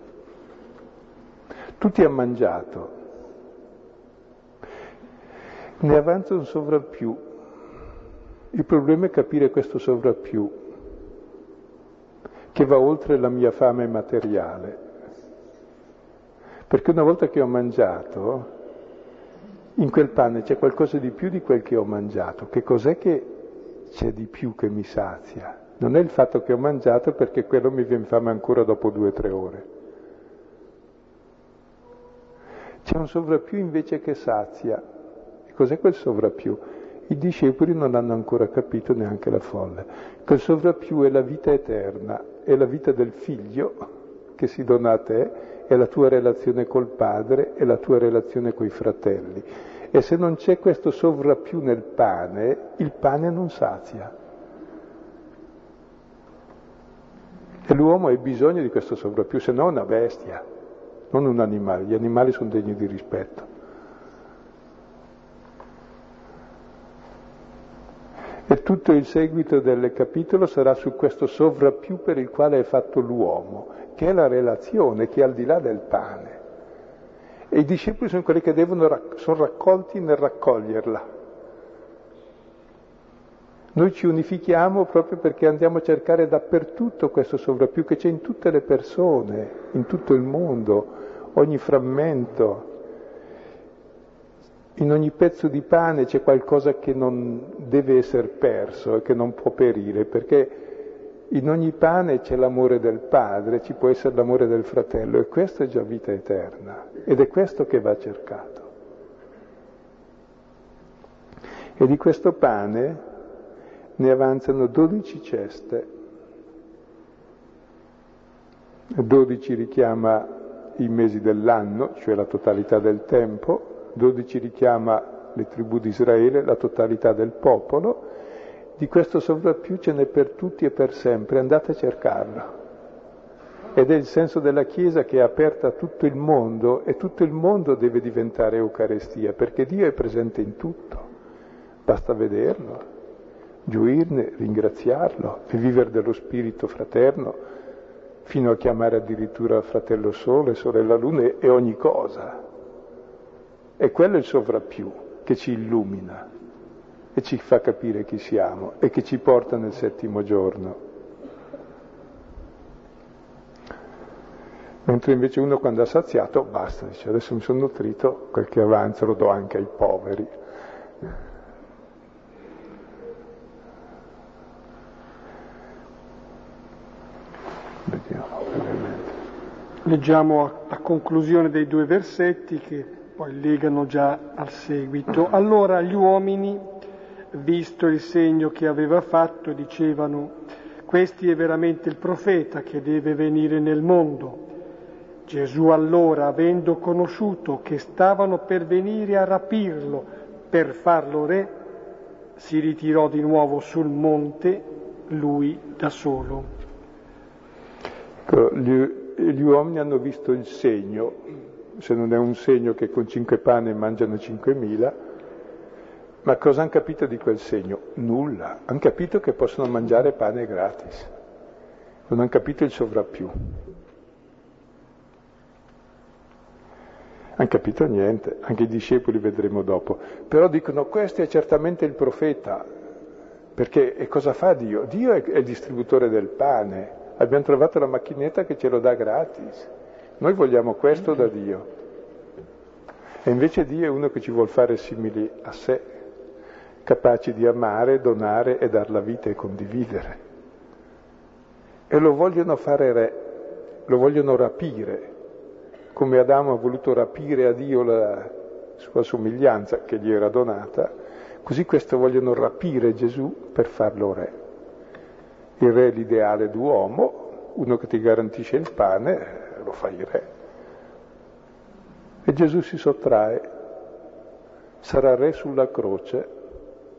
Tutti hanno mangiato, ne avanza un sovrappiù. Il problema è capire questo sovrappiù, che va oltre la mia fame materiale. Perché una volta che ho mangiato, in quel pane c'è qualcosa di più di quel che ho mangiato. Che cos'è che c'è di più che mi sazia? Non è il fatto che ho mangiato, perché quello mi viene fame ancora dopo due o tre ore. C'è un sovrappiù invece che sazia. E cos'è quel sovrappiù? I discepoli non hanno ancora capito, neanche la folla. Quel sovrappiù è la vita eterna, è la vita del Figlio che si dona a te, è la tua relazione col Padre, è la tua relazione coi fratelli. E se non c'è questo sovrappiù nel pane, il pane non sazia. E l'uomo ha bisogno di questo sovrappiù, se no è una bestia, non un animale. Gli animali sono degni di rispetto. E tutto il seguito del capitolo sarà su questo sovrappiù per il quale è fatto l'uomo, che è la relazione, che è al di là del pane. E i discepoli sono quelli che devono rac- sono raccolti nel raccoglierla. Noi ci unifichiamo proprio perché andiamo a cercare dappertutto questo sovrappiù che c'è in tutte le persone, in tutto il mondo, ogni frammento. In ogni pezzo di pane c'è qualcosa che non deve essere perso e che non può perire, perché in ogni pane c'è l'amore del padre, ci può essere l'amore del fratello, e questa è già vita eterna, ed è questo che va cercato. E di questo pane ne avanzano dodici ceste. Dodici richiama i mesi dell'anno, cioè la totalità del tempo. Dodici richiama le tribù di Israele, la totalità del popolo. Di questo sovrappiù ce n'è per tutti e per sempre, andate a cercarlo. Ed è il senso della Chiesa, che è aperta a tutto il mondo, e tutto il mondo deve diventare Eucarestia, perché Dio è presente in tutto. Basta vederlo, gioirne, ringraziarlo e vivere dello spirito fraterno, fino a chiamare addirittura fratello sole, sorella luna e ogni cosa. E quello è il sovrappiù che ci illumina e ci fa capire chi siamo e che ci porta nel settimo giorno. Mentre invece uno, quando ha saziato, basta, dice adesso mi sono nutrito, quel che avanza lo do anche ai poveri. Vediamo brevemente. Leggiamo a conclusione dei due versetti che poi legano già al seguito. Allora gli uomini, visto il segno che aveva fatto, dicevano: «Questi è veramente il profeta che deve venire nel mondo». Gesù allora, avendo conosciuto che stavano per venire a rapirlo per farlo re, si ritirò di nuovo sul monte, lui da solo. Gli, gli uomini hanno visto il segno. Se non è un segno che con cinque pane mangiano cinquemila, ma cosa hanno capito di quel segno? Nulla. Hanno capito che possono mangiare pane gratis, non hanno capito il sovrappiù, hanno capito niente. Anche i discepoli, vedremo dopo, però dicono: questo è certamente il profeta, perché e cosa fa Dio? Dio è, è il distributore del pane, abbiamo trovato la macchinetta che ce lo dà gratis. Noi vogliamo questo da Dio, e invece Dio è uno che ci vuol fare simili a sé, capaci di amare, donare e dar la vita e condividere. E lo vogliono fare re, lo vogliono rapire, come Adamo ha voluto rapire a Dio la sua somiglianza che gli era donata, così questo vogliono rapire Gesù per farlo re. Il re è l'ideale d'uomo, uno che ti garantisce il pane, lo fai re. E Gesù si sottrae, sarà re sulla croce,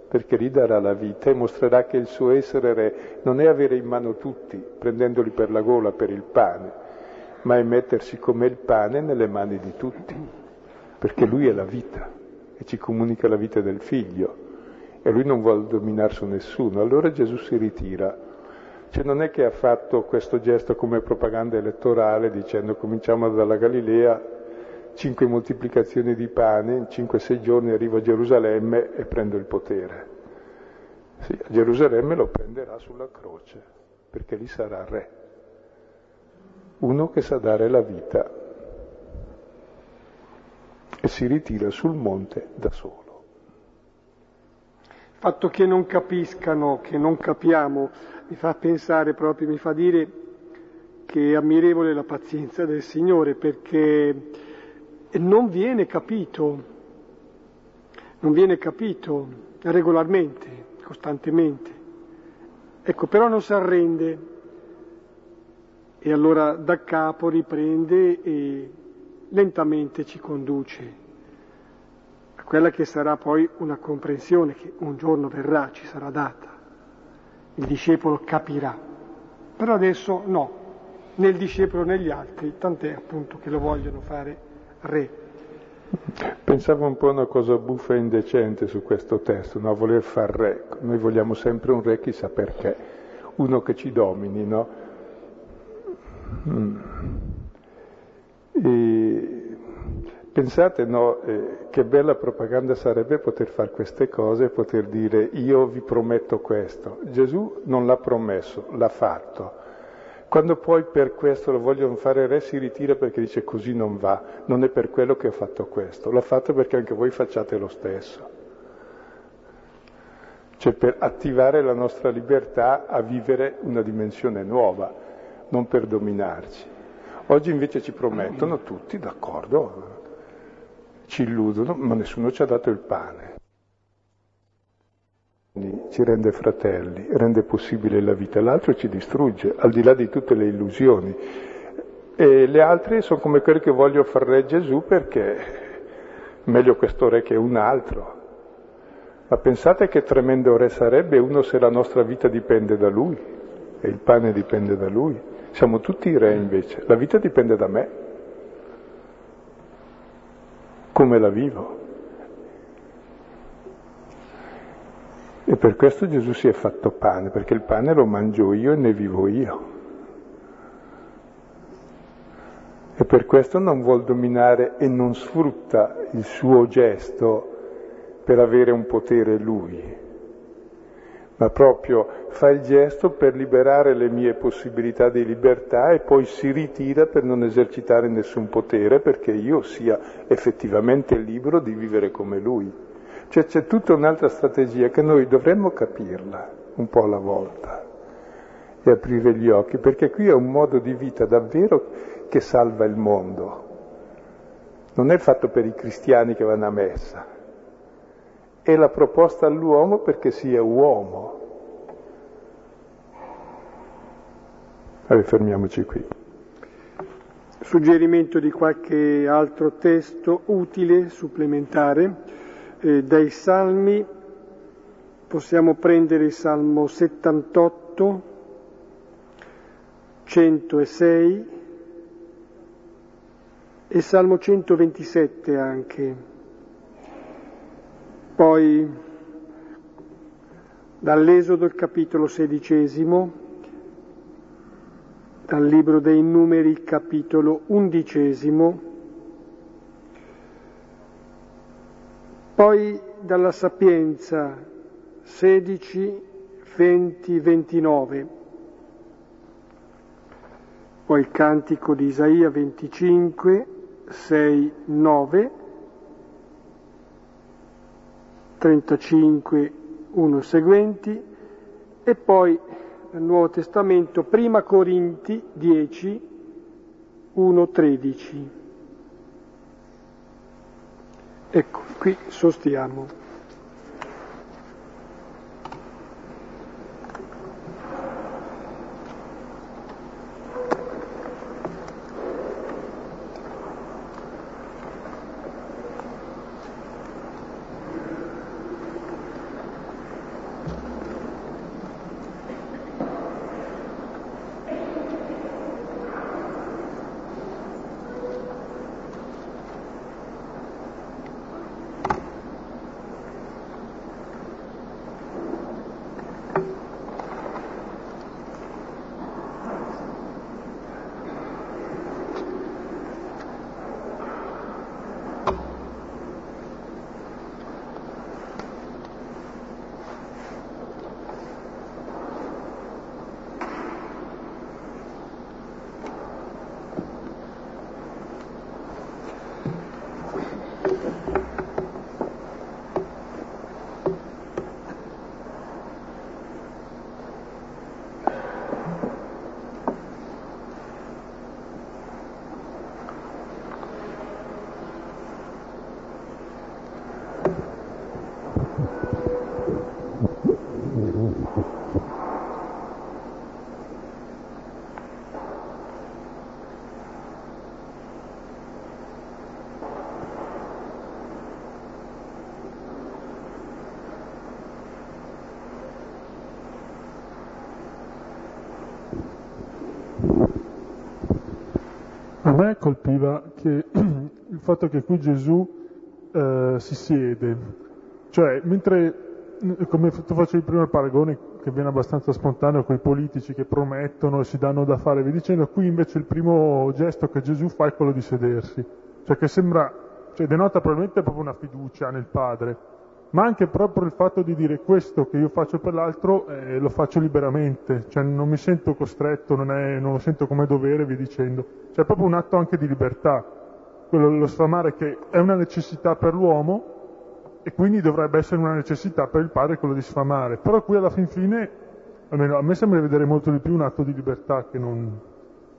perché ridarà la vita e mostrerà che il suo essere re non è avere in mano tutti, prendendoli per la gola per il pane, ma è mettersi come il pane nelle mani di tutti, perché lui è la vita e ci comunica la vita del figlio e lui non vuole dominare su nessuno. Allora Gesù si ritira. Cioè non è che ha fatto questo gesto come propaganda elettorale dicendo cominciamo dalla Galilea, cinque moltiplicazioni di pane, in cinque sei giorni arrivo a Gerusalemme e prendo il potere. Sì, a Gerusalemme lo prenderà sulla croce, perché lì sarà re. Uno che sa dare la vita e si ritira sul monte da solo. Il fatto che non capiscano, che non capiamo, mi fa pensare proprio, mi fa dire che è ammirevole la pazienza del Signore, perché non viene capito, non viene capito regolarmente, costantemente. Ecco, però non si arrende e allora da capo riprende e lentamente ci conduce a quella che sarà poi una comprensione che un giorno verrà, ci sarà data. Il discepolo capirà, però adesso no, né il discepolo né gli altri, tant'è appunto che lo vogliono fare re. Pensavo un po' a una cosa buffa e indecente su questo testo, no? Voler far re. Noi vogliamo sempre un re, chissà perché, uno che ci domini, no? Mm. E pensate, no, eh, che bella propaganda sarebbe poter fare queste cose e poter dire io vi prometto questo. Gesù non l'ha promesso, l'ha fatto. Quando poi per questo lo vogliono fare re si ritira perché dice così non va, non è per quello che ho fatto questo, l'ho fatto perché anche voi facciate lo stesso. Cioè per attivare la nostra libertà a vivere una dimensione nuova, non per dominarci. Oggi invece ci promettono tutti, d'accordo, ci illudono, ma nessuno ci ha dato il pane. Ci rende fratelli, rende possibile la vita, l'altro ci distrugge, al di là di tutte le illusioni. E le altre sono come quelle che voglio far re Gesù perché meglio questo re che un altro. Ma pensate che tremendo re sarebbe uno se la nostra vita dipende da lui e il pane dipende da lui. Siamo tutti re invece, la vita dipende da me, come la vivo. E per questo Gesù si è fatto pane, perché il pane lo mangio io e ne vivo io. E per questo non vuol dominare e non sfrutta il suo gesto per avere un potere lui, ma proprio fa il gesto per liberare le mie possibilità di libertà e poi si ritira per non esercitare nessun potere, perché io sia effettivamente libero di vivere come lui. Cioè c'è tutta un'altra strategia che noi dovremmo capirla un po' alla volta e aprire gli occhi, perché qui è un modo di vita davvero che salva il mondo. Non è fatto per i cristiani che vanno a messa, è la proposta all'uomo perché sia uomo. Allora fermiamoci qui. Suggerimento di qualche altro testo utile, supplementare. Eh, dai Salmi possiamo prendere il Salmo settantotto, centosei e Salmo centoventisette anche. Poi dall'Esodo il capitolo sedicesimo, dal Libro dei Numeri il capitolo undicesimo, poi dalla Sapienza sedici, venti, ventinove, poi il Cantico di Isaia venticinque, sei, nove, trentacinque, uno seguenti, e poi nel Nuovo Testamento prima Corinti dieci, uno, tredici. Ecco, qui sostiamo. A me colpiva che, il fatto che qui Gesù eh, si siede, cioè mentre, come tu facevi prima il paragone che viene abbastanza spontaneo con i politici che promettono e si danno da fare, vi dicendo, qui invece il primo gesto che Gesù fa è quello di sedersi, cioè che sembra, cioè denota probabilmente proprio una fiducia nel Padre, ma anche proprio il fatto di dire questo che io faccio per l'altro eh, lo faccio liberamente, cioè non mi sento costretto, non, è, non lo sento come dovere, vi dicendo. C'è proprio un atto anche di libertà, quello dello sfamare, che è una necessità per l'uomo e quindi dovrebbe essere una necessità per il padre quello di sfamare. Però qui alla fin fine, almeno a me sembra vedere molto di più un atto di libertà che non,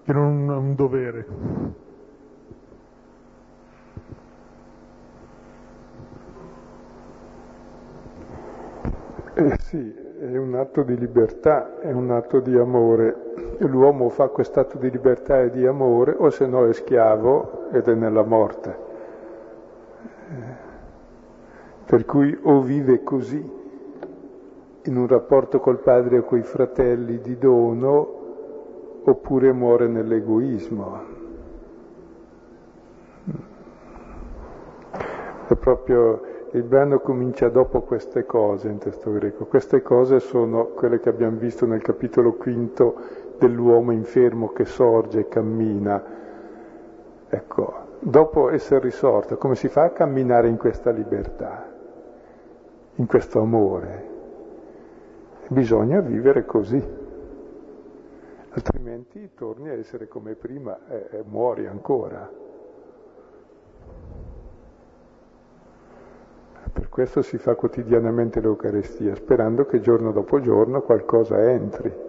che non un dovere. Eh sì, è un atto di libertà, è un atto di amore. L'uomo fa quest'atto di libertà e di amore, o se no è schiavo ed è nella morte. Per cui o vive così, in un rapporto col padre o coi fratelli di dono, oppure muore nell'egoismo. È proprio, il brano comincia dopo queste cose in testo greco. Queste cose sono quelle che abbiamo visto nel capitolo quinto, dell'uomo infermo che sorge e cammina. Ecco, dopo essere risorto, come si fa a camminare in questa libertà, in questo amore? Bisogna vivere così, altrimenti torni a essere come prima e, e muori ancora. Per questo si fa quotidianamente l'Eucarestia, sperando che giorno dopo giorno qualcosa entri.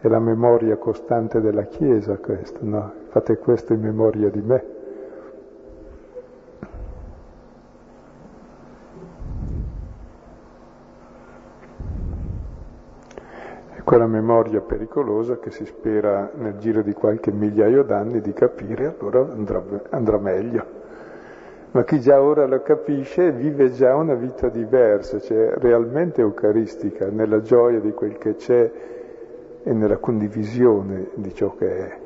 È la memoria costante della Chiesa questa, no? Fate questo in memoria di me. È quella memoria pericolosa che si spera nel giro di qualche migliaio d'anni di capire, allora andrà, andrà meglio. Ma chi già ora lo capisce vive già una vita diversa, cioè realmente eucaristica, nella gioia di quel che c'è, e nella condivisione di ciò che è.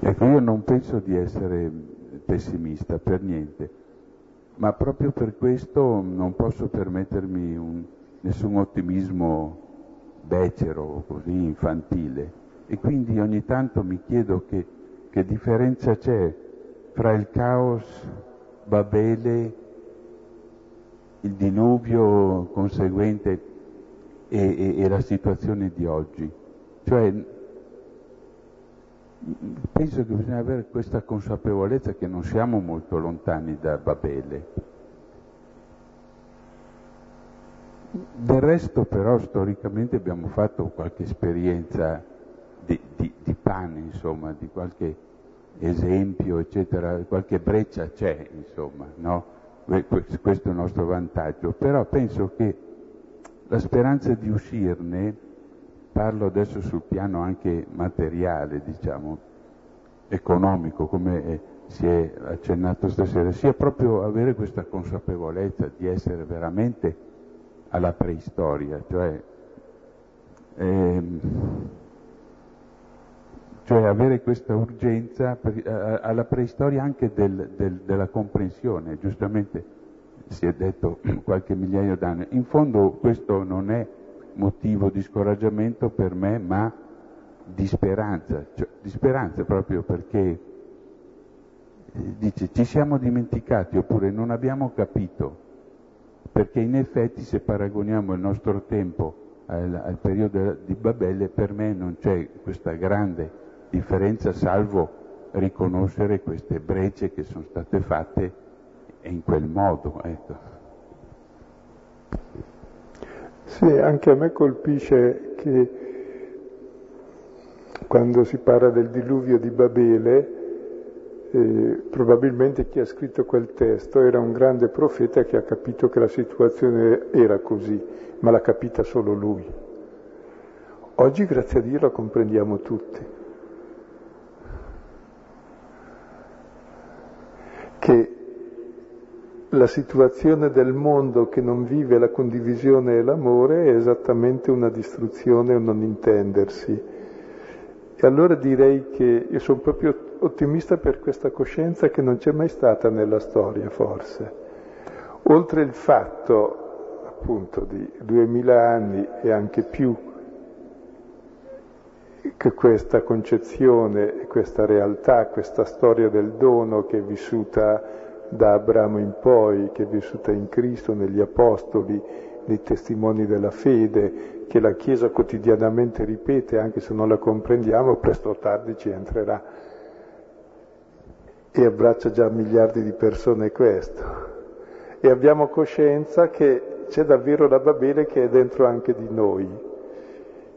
Ecco, io non penso di essere pessimista per niente, ma proprio per questo non posso permettermi un, nessun ottimismo becero, così infantile, e quindi ogni tanto mi chiedo che Che differenza c'è fra il caos, Babele, il diluvio conseguente e, e, e la situazione di oggi. Cioè, penso che bisogna avere questa consapevolezza che non siamo molto lontani da Babele. Del resto però storicamente abbiamo fatto qualche esperienza di, di, di pane, insomma, di qualche esempio, eccetera, qualche breccia c'è, insomma, no? Questo è il nostro vantaggio. Però penso che la speranza di uscirne, parlo adesso sul piano anche materiale, diciamo, economico, come si è accennato stasera, sia proprio avere questa consapevolezza di essere veramente alla preistoria, cioè, ehm, cioè avere questa urgenza per, alla preistoria anche del, del, della comprensione. Giustamente si è detto qualche migliaio d'anni. In fondo questo non è motivo di scoraggiamento per me, ma di speranza, cioè, di speranza proprio perché eh, dice ci siamo dimenticati oppure non abbiamo capito, perché in effetti se paragoniamo il nostro tempo al, al periodo di Babele, per me non c'è questa grande differenza, salvo riconoscere queste brecce che sono state fatte in quel modo, ecco. Sì, anche a me colpisce che quando si parla del diluvio di Babele, eh, probabilmente chi ha scritto quel testo era un grande profeta che ha capito che la situazione era così, ma l'ha capita solo lui. Oggi, grazie a Dio, la comprendiamo tutti. Che la situazione del mondo che non vive la condivisione e l'amore è esattamente una distruzione, un non intendersi. E allora direi che io sono proprio ottimista per questa coscienza che non c'è mai stata nella storia, forse. Oltre il fatto, appunto, di duemila anni e anche più, che questa concezione, questa realtà, questa storia del dono che è vissuta da Abramo in poi, che è vissuta in Cristo, negli Apostoli, nei testimoni della fede, che la Chiesa quotidianamente ripete, anche se non la comprendiamo, presto o tardi ci entrerà. E abbraccia già miliardi di persone questo. E abbiamo coscienza che c'è davvero la Babele che è dentro anche di noi.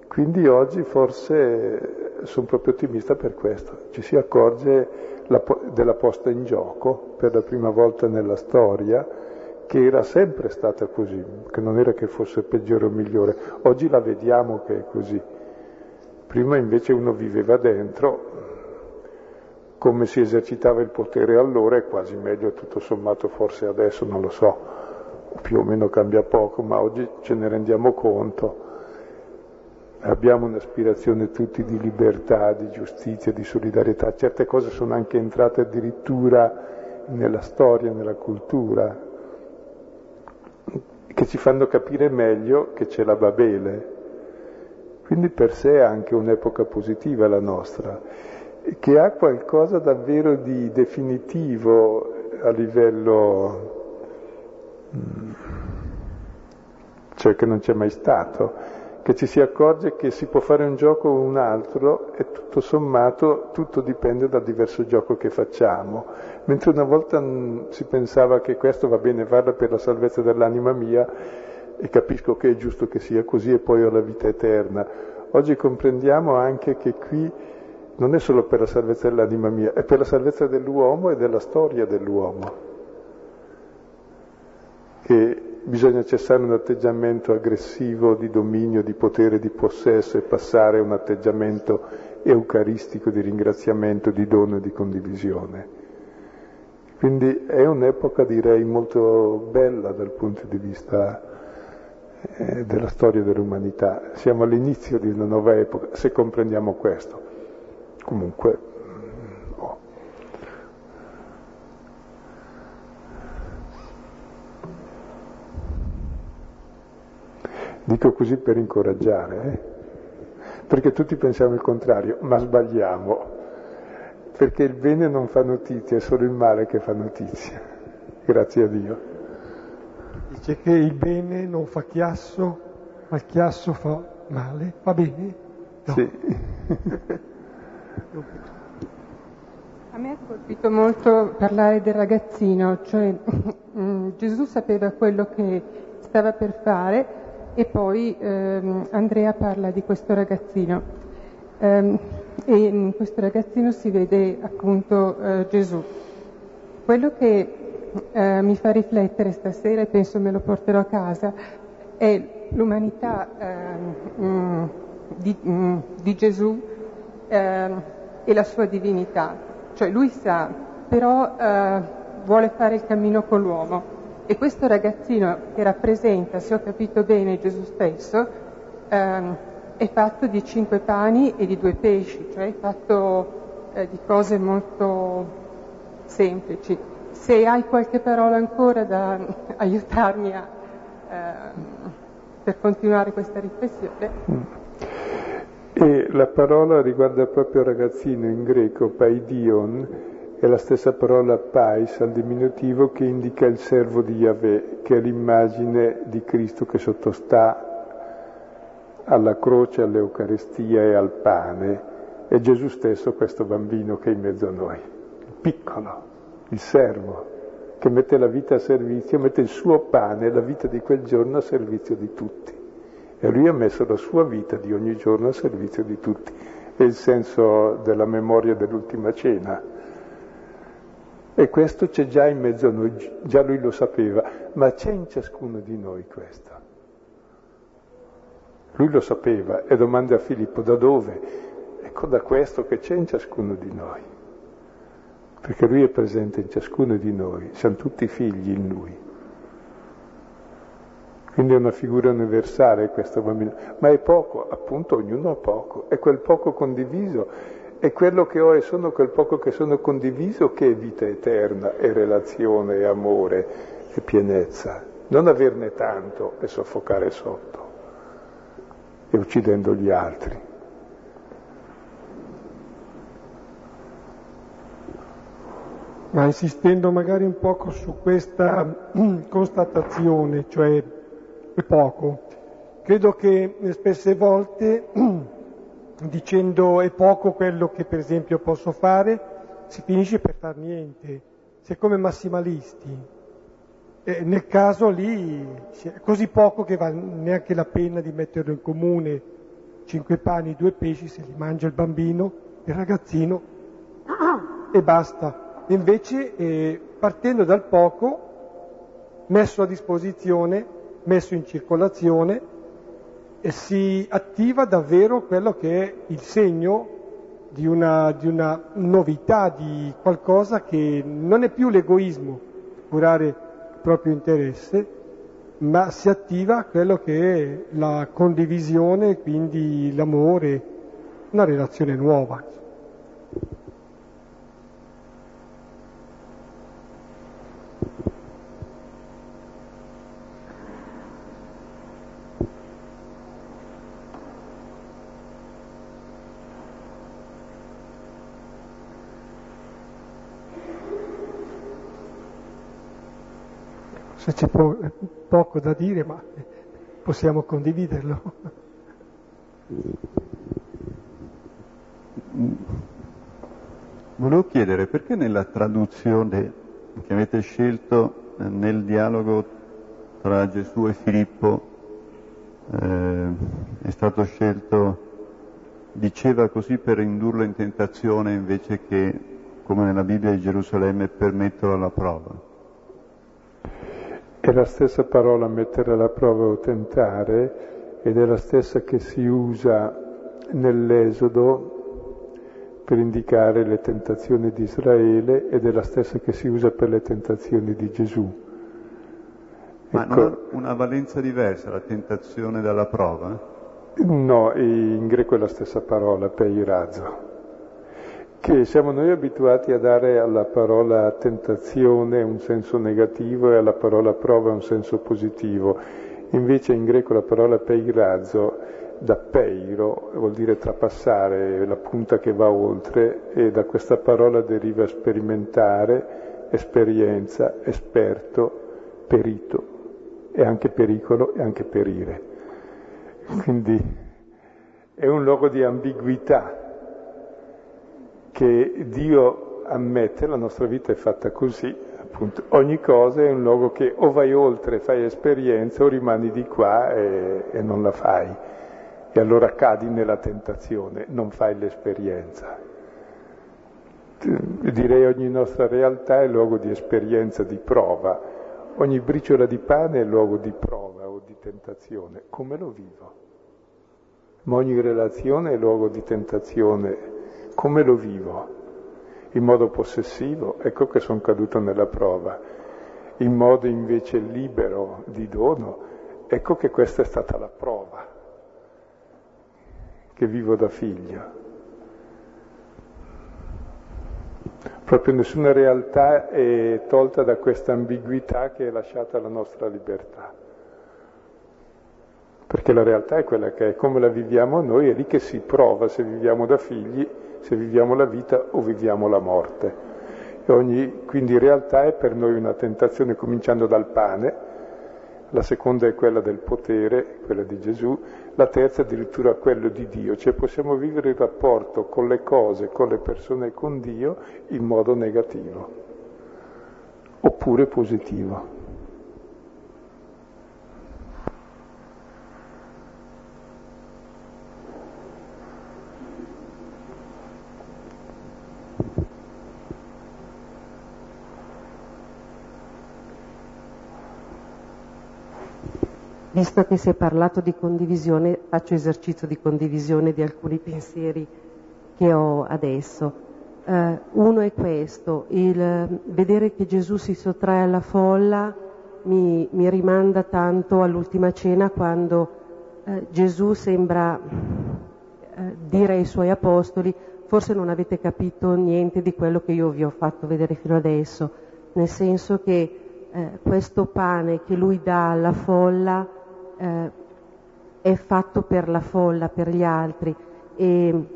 Quindi oggi forse sono proprio ottimista per questo. Ci si accorge La po- della posta in gioco per la prima volta nella storia, che era sempre stata così, che non era che fosse peggiore o migliore. Oggi la vediamo che è così. Prima invece uno viveva dentro, come si esercitava il potere allora è quasi meglio, tutto sommato forse adesso, non lo so, più o meno cambia poco, ma oggi ce ne rendiamo conto. Abbiamo un'aspirazione tutti di libertà, di giustizia, di solidarietà. Certe cose sono anche entrate addirittura nella storia, nella cultura, che ci fanno capire meglio che c'è la Babele. Quindi per sé è anche un'epoca positiva la nostra, che ha qualcosa davvero di definitivo a livello... cioè che non c'è mai stato, che ci si accorge che si può fare un gioco o un altro e tutto sommato tutto dipende dal diverso gioco che facciamo. Mentre una volta mh, si pensava che questo va bene, vada per la salvezza dell'anima mia e capisco che è giusto che sia così e poi ho la vita eterna. Oggi comprendiamo anche che qui non è solo per la salvezza dell'anima mia, è per la salvezza dell'uomo e della storia dell'uomo. E bisogna cessare un atteggiamento aggressivo di dominio, di potere, di possesso e passare a un atteggiamento eucaristico di ringraziamento, di dono e di condivisione. Quindi è un'epoca, direi, molto bella dal punto di vista eh, della storia dell'umanità. Siamo all'inizio di una nuova epoca, se comprendiamo questo. Comunque... dico così per incoraggiare, eh? Perché tutti pensiamo il contrario, ma sbagliamo, perché il bene non fa notizia, è solo il male che fa notizia, grazie a Dio. Dice che il bene non fa chiasso, ma il chiasso fa male, va bene? No. Sì. A me ha colpito molto parlare del ragazzino, cioè mm, Gesù sapeva quello che stava per fare e poi ehm, Andrea parla di questo ragazzino ehm, e in questo ragazzino si vede appunto eh, Gesù. Quello che eh, mi fa riflettere stasera, e penso me lo porterò a casa, è l'umanità eh, mh, di, mh, di Gesù eh, e la sua divinità. Cioè lui sa, però eh, vuole fare il cammino con l'uomo. E questo ragazzino che rappresenta, se ho capito bene, Gesù stesso, ehm, è fatto di cinque pani e di due pesci, cioè è fatto eh, di cose molto semplici. Se hai qualche parola ancora da aiutarmi a, ehm, per continuare questa riflessione. E la parola riguarda proprio il ragazzino, in greco, paidion, è la stessa parola pais al diminutivo che indica il servo di Yahweh, che è l'immagine di Cristo che sottostà alla croce, all'Eucarestia e al pane. È Gesù stesso questo bambino che è in mezzo a noi, il piccolo, il servo, che mette la vita a servizio, mette il suo pane, la vita di quel giorno a servizio di tutti. E lui ha messo la sua vita di ogni giorno a servizio di tutti. È il senso della memoria dell'ultima cena. E questo c'è già in mezzo a noi, già lui lo sapeva, ma c'è in ciascuno di noi questo. Lui lo sapeva e domanda a Filippo da dove? Ecco, da questo che c'è in ciascuno di noi, perché lui è presente in ciascuno di noi, siamo tutti figli in lui. Quindi è una figura universale questo bambino, ma è poco, appunto ognuno ha poco, è quel poco condiviso. E quello che ho e sono quel poco che sono condiviso che è vita eterna, è relazione, è amore, è pienezza. Non averne tanto e soffocare sotto e uccidendo gli altri. Ma insistendo magari un poco su questa constatazione, cioè è poco, credo che spesse volte dicendo è poco quello che per esempio posso fare, si finisce per far niente, si è come massimalisti. E nel caso lì è così poco che vale neanche la pena di metterlo in comune. Cinque pani, due pesci, se li mangia il bambino, il ragazzino, e basta. Invece, eh, partendo dal poco, messo a disposizione, messo in circolazione, e si attiva davvero quello che è il segno di una, di una novità, di qualcosa che non è più l'egoismo, curare il proprio interesse, ma si attiva quello che è la condivisione, quindi l'amore, una relazione nuova. C'è po- poco da dire, ma possiamo condividerlo. Volevo chiedere perché nella traduzione che avete scelto nel dialogo tra Gesù e Filippo eh, è stato scelto diceva così per indurlo in tentazione invece che, come nella Bibbia di Gerusalemme, per metterlo alla prova. È la stessa parola mettere alla prova o tentare, ed è la stessa che si usa nell'Esodo per indicare le tentazioni di Israele, ed è la stessa che si usa per le tentazioni di Gesù. Ma ecco, non ha una valenza diversa la tentazione dalla prova? No, in greco è la stessa parola, peirazzo, che siamo noi abituati a dare alla parola tentazione un senso negativo e alla parola prova un senso positivo. Invece in greco la parola peirazzo, da peiro, vuol dire trapassare, la punta che va oltre, e da questa parola deriva sperimentare, esperienza, esperto, perito, e anche pericolo e anche perire. Quindi è un luogo di ambiguità che Dio ammette, la nostra vita è fatta così, appunto. Ogni cosa è un luogo che o vai oltre, fai esperienza, o rimani di qua e, e non la fai. E allora cadi nella tentazione, non fai l'esperienza. Direi ogni nostra realtà è luogo di esperienza, di prova. Ogni briciola di pane è luogo di prova o di tentazione. Come lo vivo? Ma ogni relazione è luogo di tentazione. Come lo vivo? In modo possessivo? Ecco che sono caduto nella prova. In modo invece libero, di dono? Ecco che questa è stata la prova che vivo da figlio. Proprio nessuna realtà è tolta da questa ambiguità che è lasciata alla nostra libertà. Perché la realtà è quella che è, come la viviamo noi, è lì che si prova se viviamo da figli, se viviamo la vita o viviamo la morte. E ogni, quindi realtà è per noi una tentazione, cominciando dal pane, la seconda è quella del potere, quella di Gesù, la terza addirittura quello di Dio, cioè possiamo vivere il rapporto con le cose, con le persone e con Dio in modo negativo, oppure positivo. Visto che si è parlato di condivisione, faccio esercizio di condivisione di alcuni pensieri che ho adesso. Eh, uno è questo, il vedere che Gesù si sottrae alla folla mi, mi rimanda tanto all'ultima cena, quando eh, Gesù sembra eh, dire ai suoi apostoli: forse non avete capito niente di quello che io vi ho fatto vedere fino adesso, nel senso che eh, questo pane che lui dà alla folla Eh, è fatto per la folla, per gli altri, e,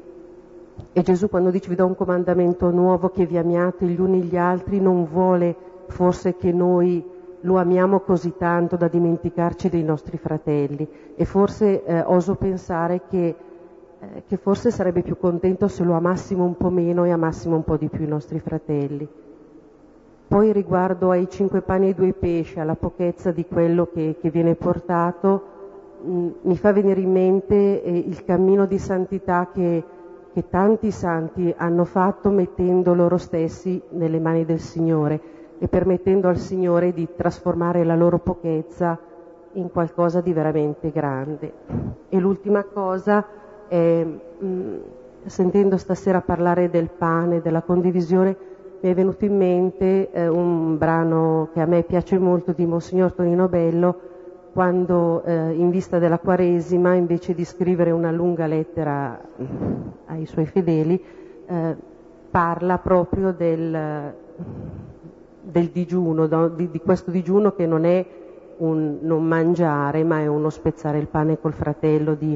e Gesù, quando dice vi do un comandamento nuovo, che vi amiate gli uni gli altri, non vuole forse che noi lo amiamo così tanto da dimenticarci dei nostri fratelli, e forse eh, oso pensare che, eh, che forse sarebbe più contento se lo amassimo un po' meno e amassimo un po' di più i nostri fratelli. Poi riguardo ai cinque pani e ai due pesci, alla pochezza di quello che, che viene portato, mh, mi fa venire in mente eh, il cammino di santità che, che tanti santi hanno fatto, mettendo loro stessi nelle mani del Signore e permettendo al Signore di trasformare la loro pochezza in qualcosa di veramente grande. E l'ultima cosa è, mh, sentendo stasera parlare del pane, della condivisione, mi è venuto in mente eh, un brano che a me piace molto di Monsignor Tonino Bello, quando eh, in vista della Quaresima, invece di scrivere una lunga lettera ai suoi fedeli, eh, parla proprio del, del digiuno, no? di, di questo digiuno che non è un non mangiare, ma è uno spezzare il pane col fratello, di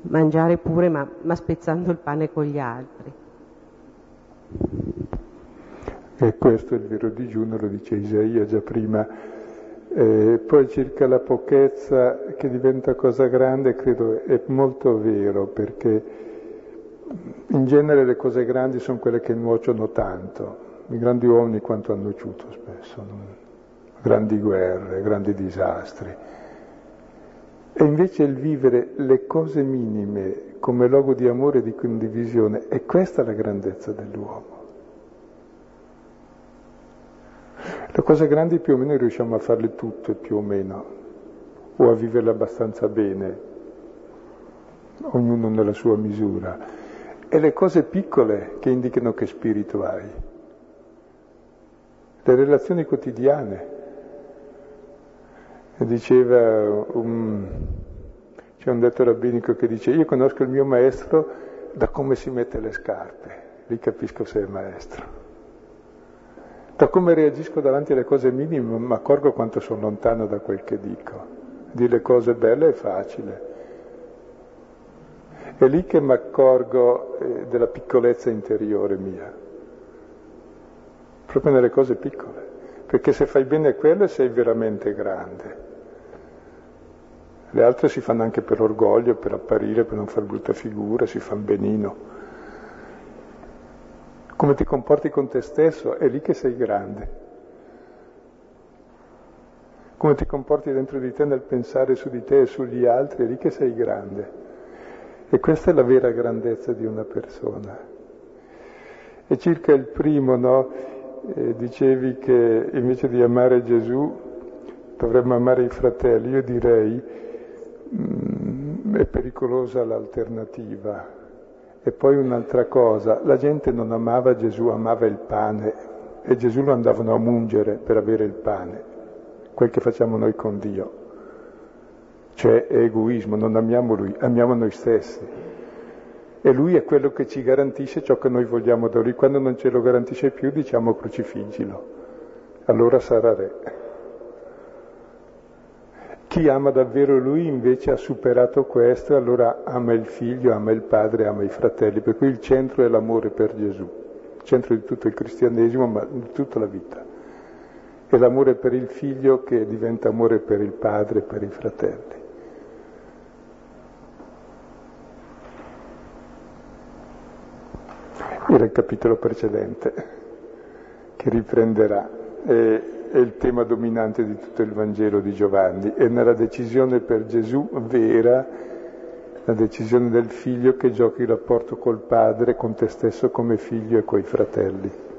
mangiare pure, ma, ma spezzando il pane con gli altri. E questo è il vero digiuno, lo dice Isaia già prima. Eh, poi circa la pochezza che diventa cosa grande, credo è molto vero, perché in genere le cose grandi sono quelle che nuociono tanto. I grandi uomini quanto hanno nuociuto spesso, no? Grandi guerre, grandi disastri. E invece il vivere le cose minime come luogo di amore e di condivisione, è questa la grandezza dell'uomo. Le cose grandi più o meno riusciamo a farle tutte, più o meno, o a viverle abbastanza bene, ognuno nella sua misura. E le cose piccole che indicano che spirito hai. Le relazioni quotidiane. E diceva un... C'è un detto rabbinico che dice: io conosco il mio maestro da come si mette le scarpe, lì capisco se è maestro. Da come reagisco davanti alle cose minime, mi accorgo quanto sono lontano da quel che dico. Dire cose belle è facile. È lì che mi accorgo eh, della piccolezza interiore mia, proprio nelle cose piccole. Perché se fai bene quelle sei veramente grande. Le altre si fanno anche per orgoglio, per apparire, per non far brutta figura, si fanno benino. Come ti comporti con te stesso, è lì che sei grande. Come ti comporti dentro di te nel pensare su di te e sugli altri, è lì che sei grande. E questa è la vera grandezza di una persona. E circa il primo, no? Eh, dicevi che invece di amare Gesù dovremmo amare i fratelli. Io direi mh, è pericolosa l'alternativa. E poi un'altra cosa, la gente non amava Gesù, amava il pane. E Gesù lo andavano a mungere per avere il pane. Quel che facciamo noi con Dio, cioè è egoismo, non amiamo Lui, amiamo noi stessi, e Lui è quello che ci garantisce ciò che noi vogliamo da Lui. Quando non ce lo garantisce più diciamo crucifiggilo, allora sarà re. Chi ama davvero Lui invece ha superato questo, allora ama il figlio, ama il padre, ama i fratelli. Per cui il centro è l'amore per Gesù, il centro di tutto il cristianesimo, ma di tutta la vita. È l'amore per il figlio che diventa amore per il padre, per i fratelli. Era il capitolo precedente che riprenderà, è, è il tema dominante di tutto il Vangelo di Giovanni, è nella decisione per Gesù vera, la decisione del figlio che giochi il rapporto col padre, con te stesso come figlio e coi fratelli.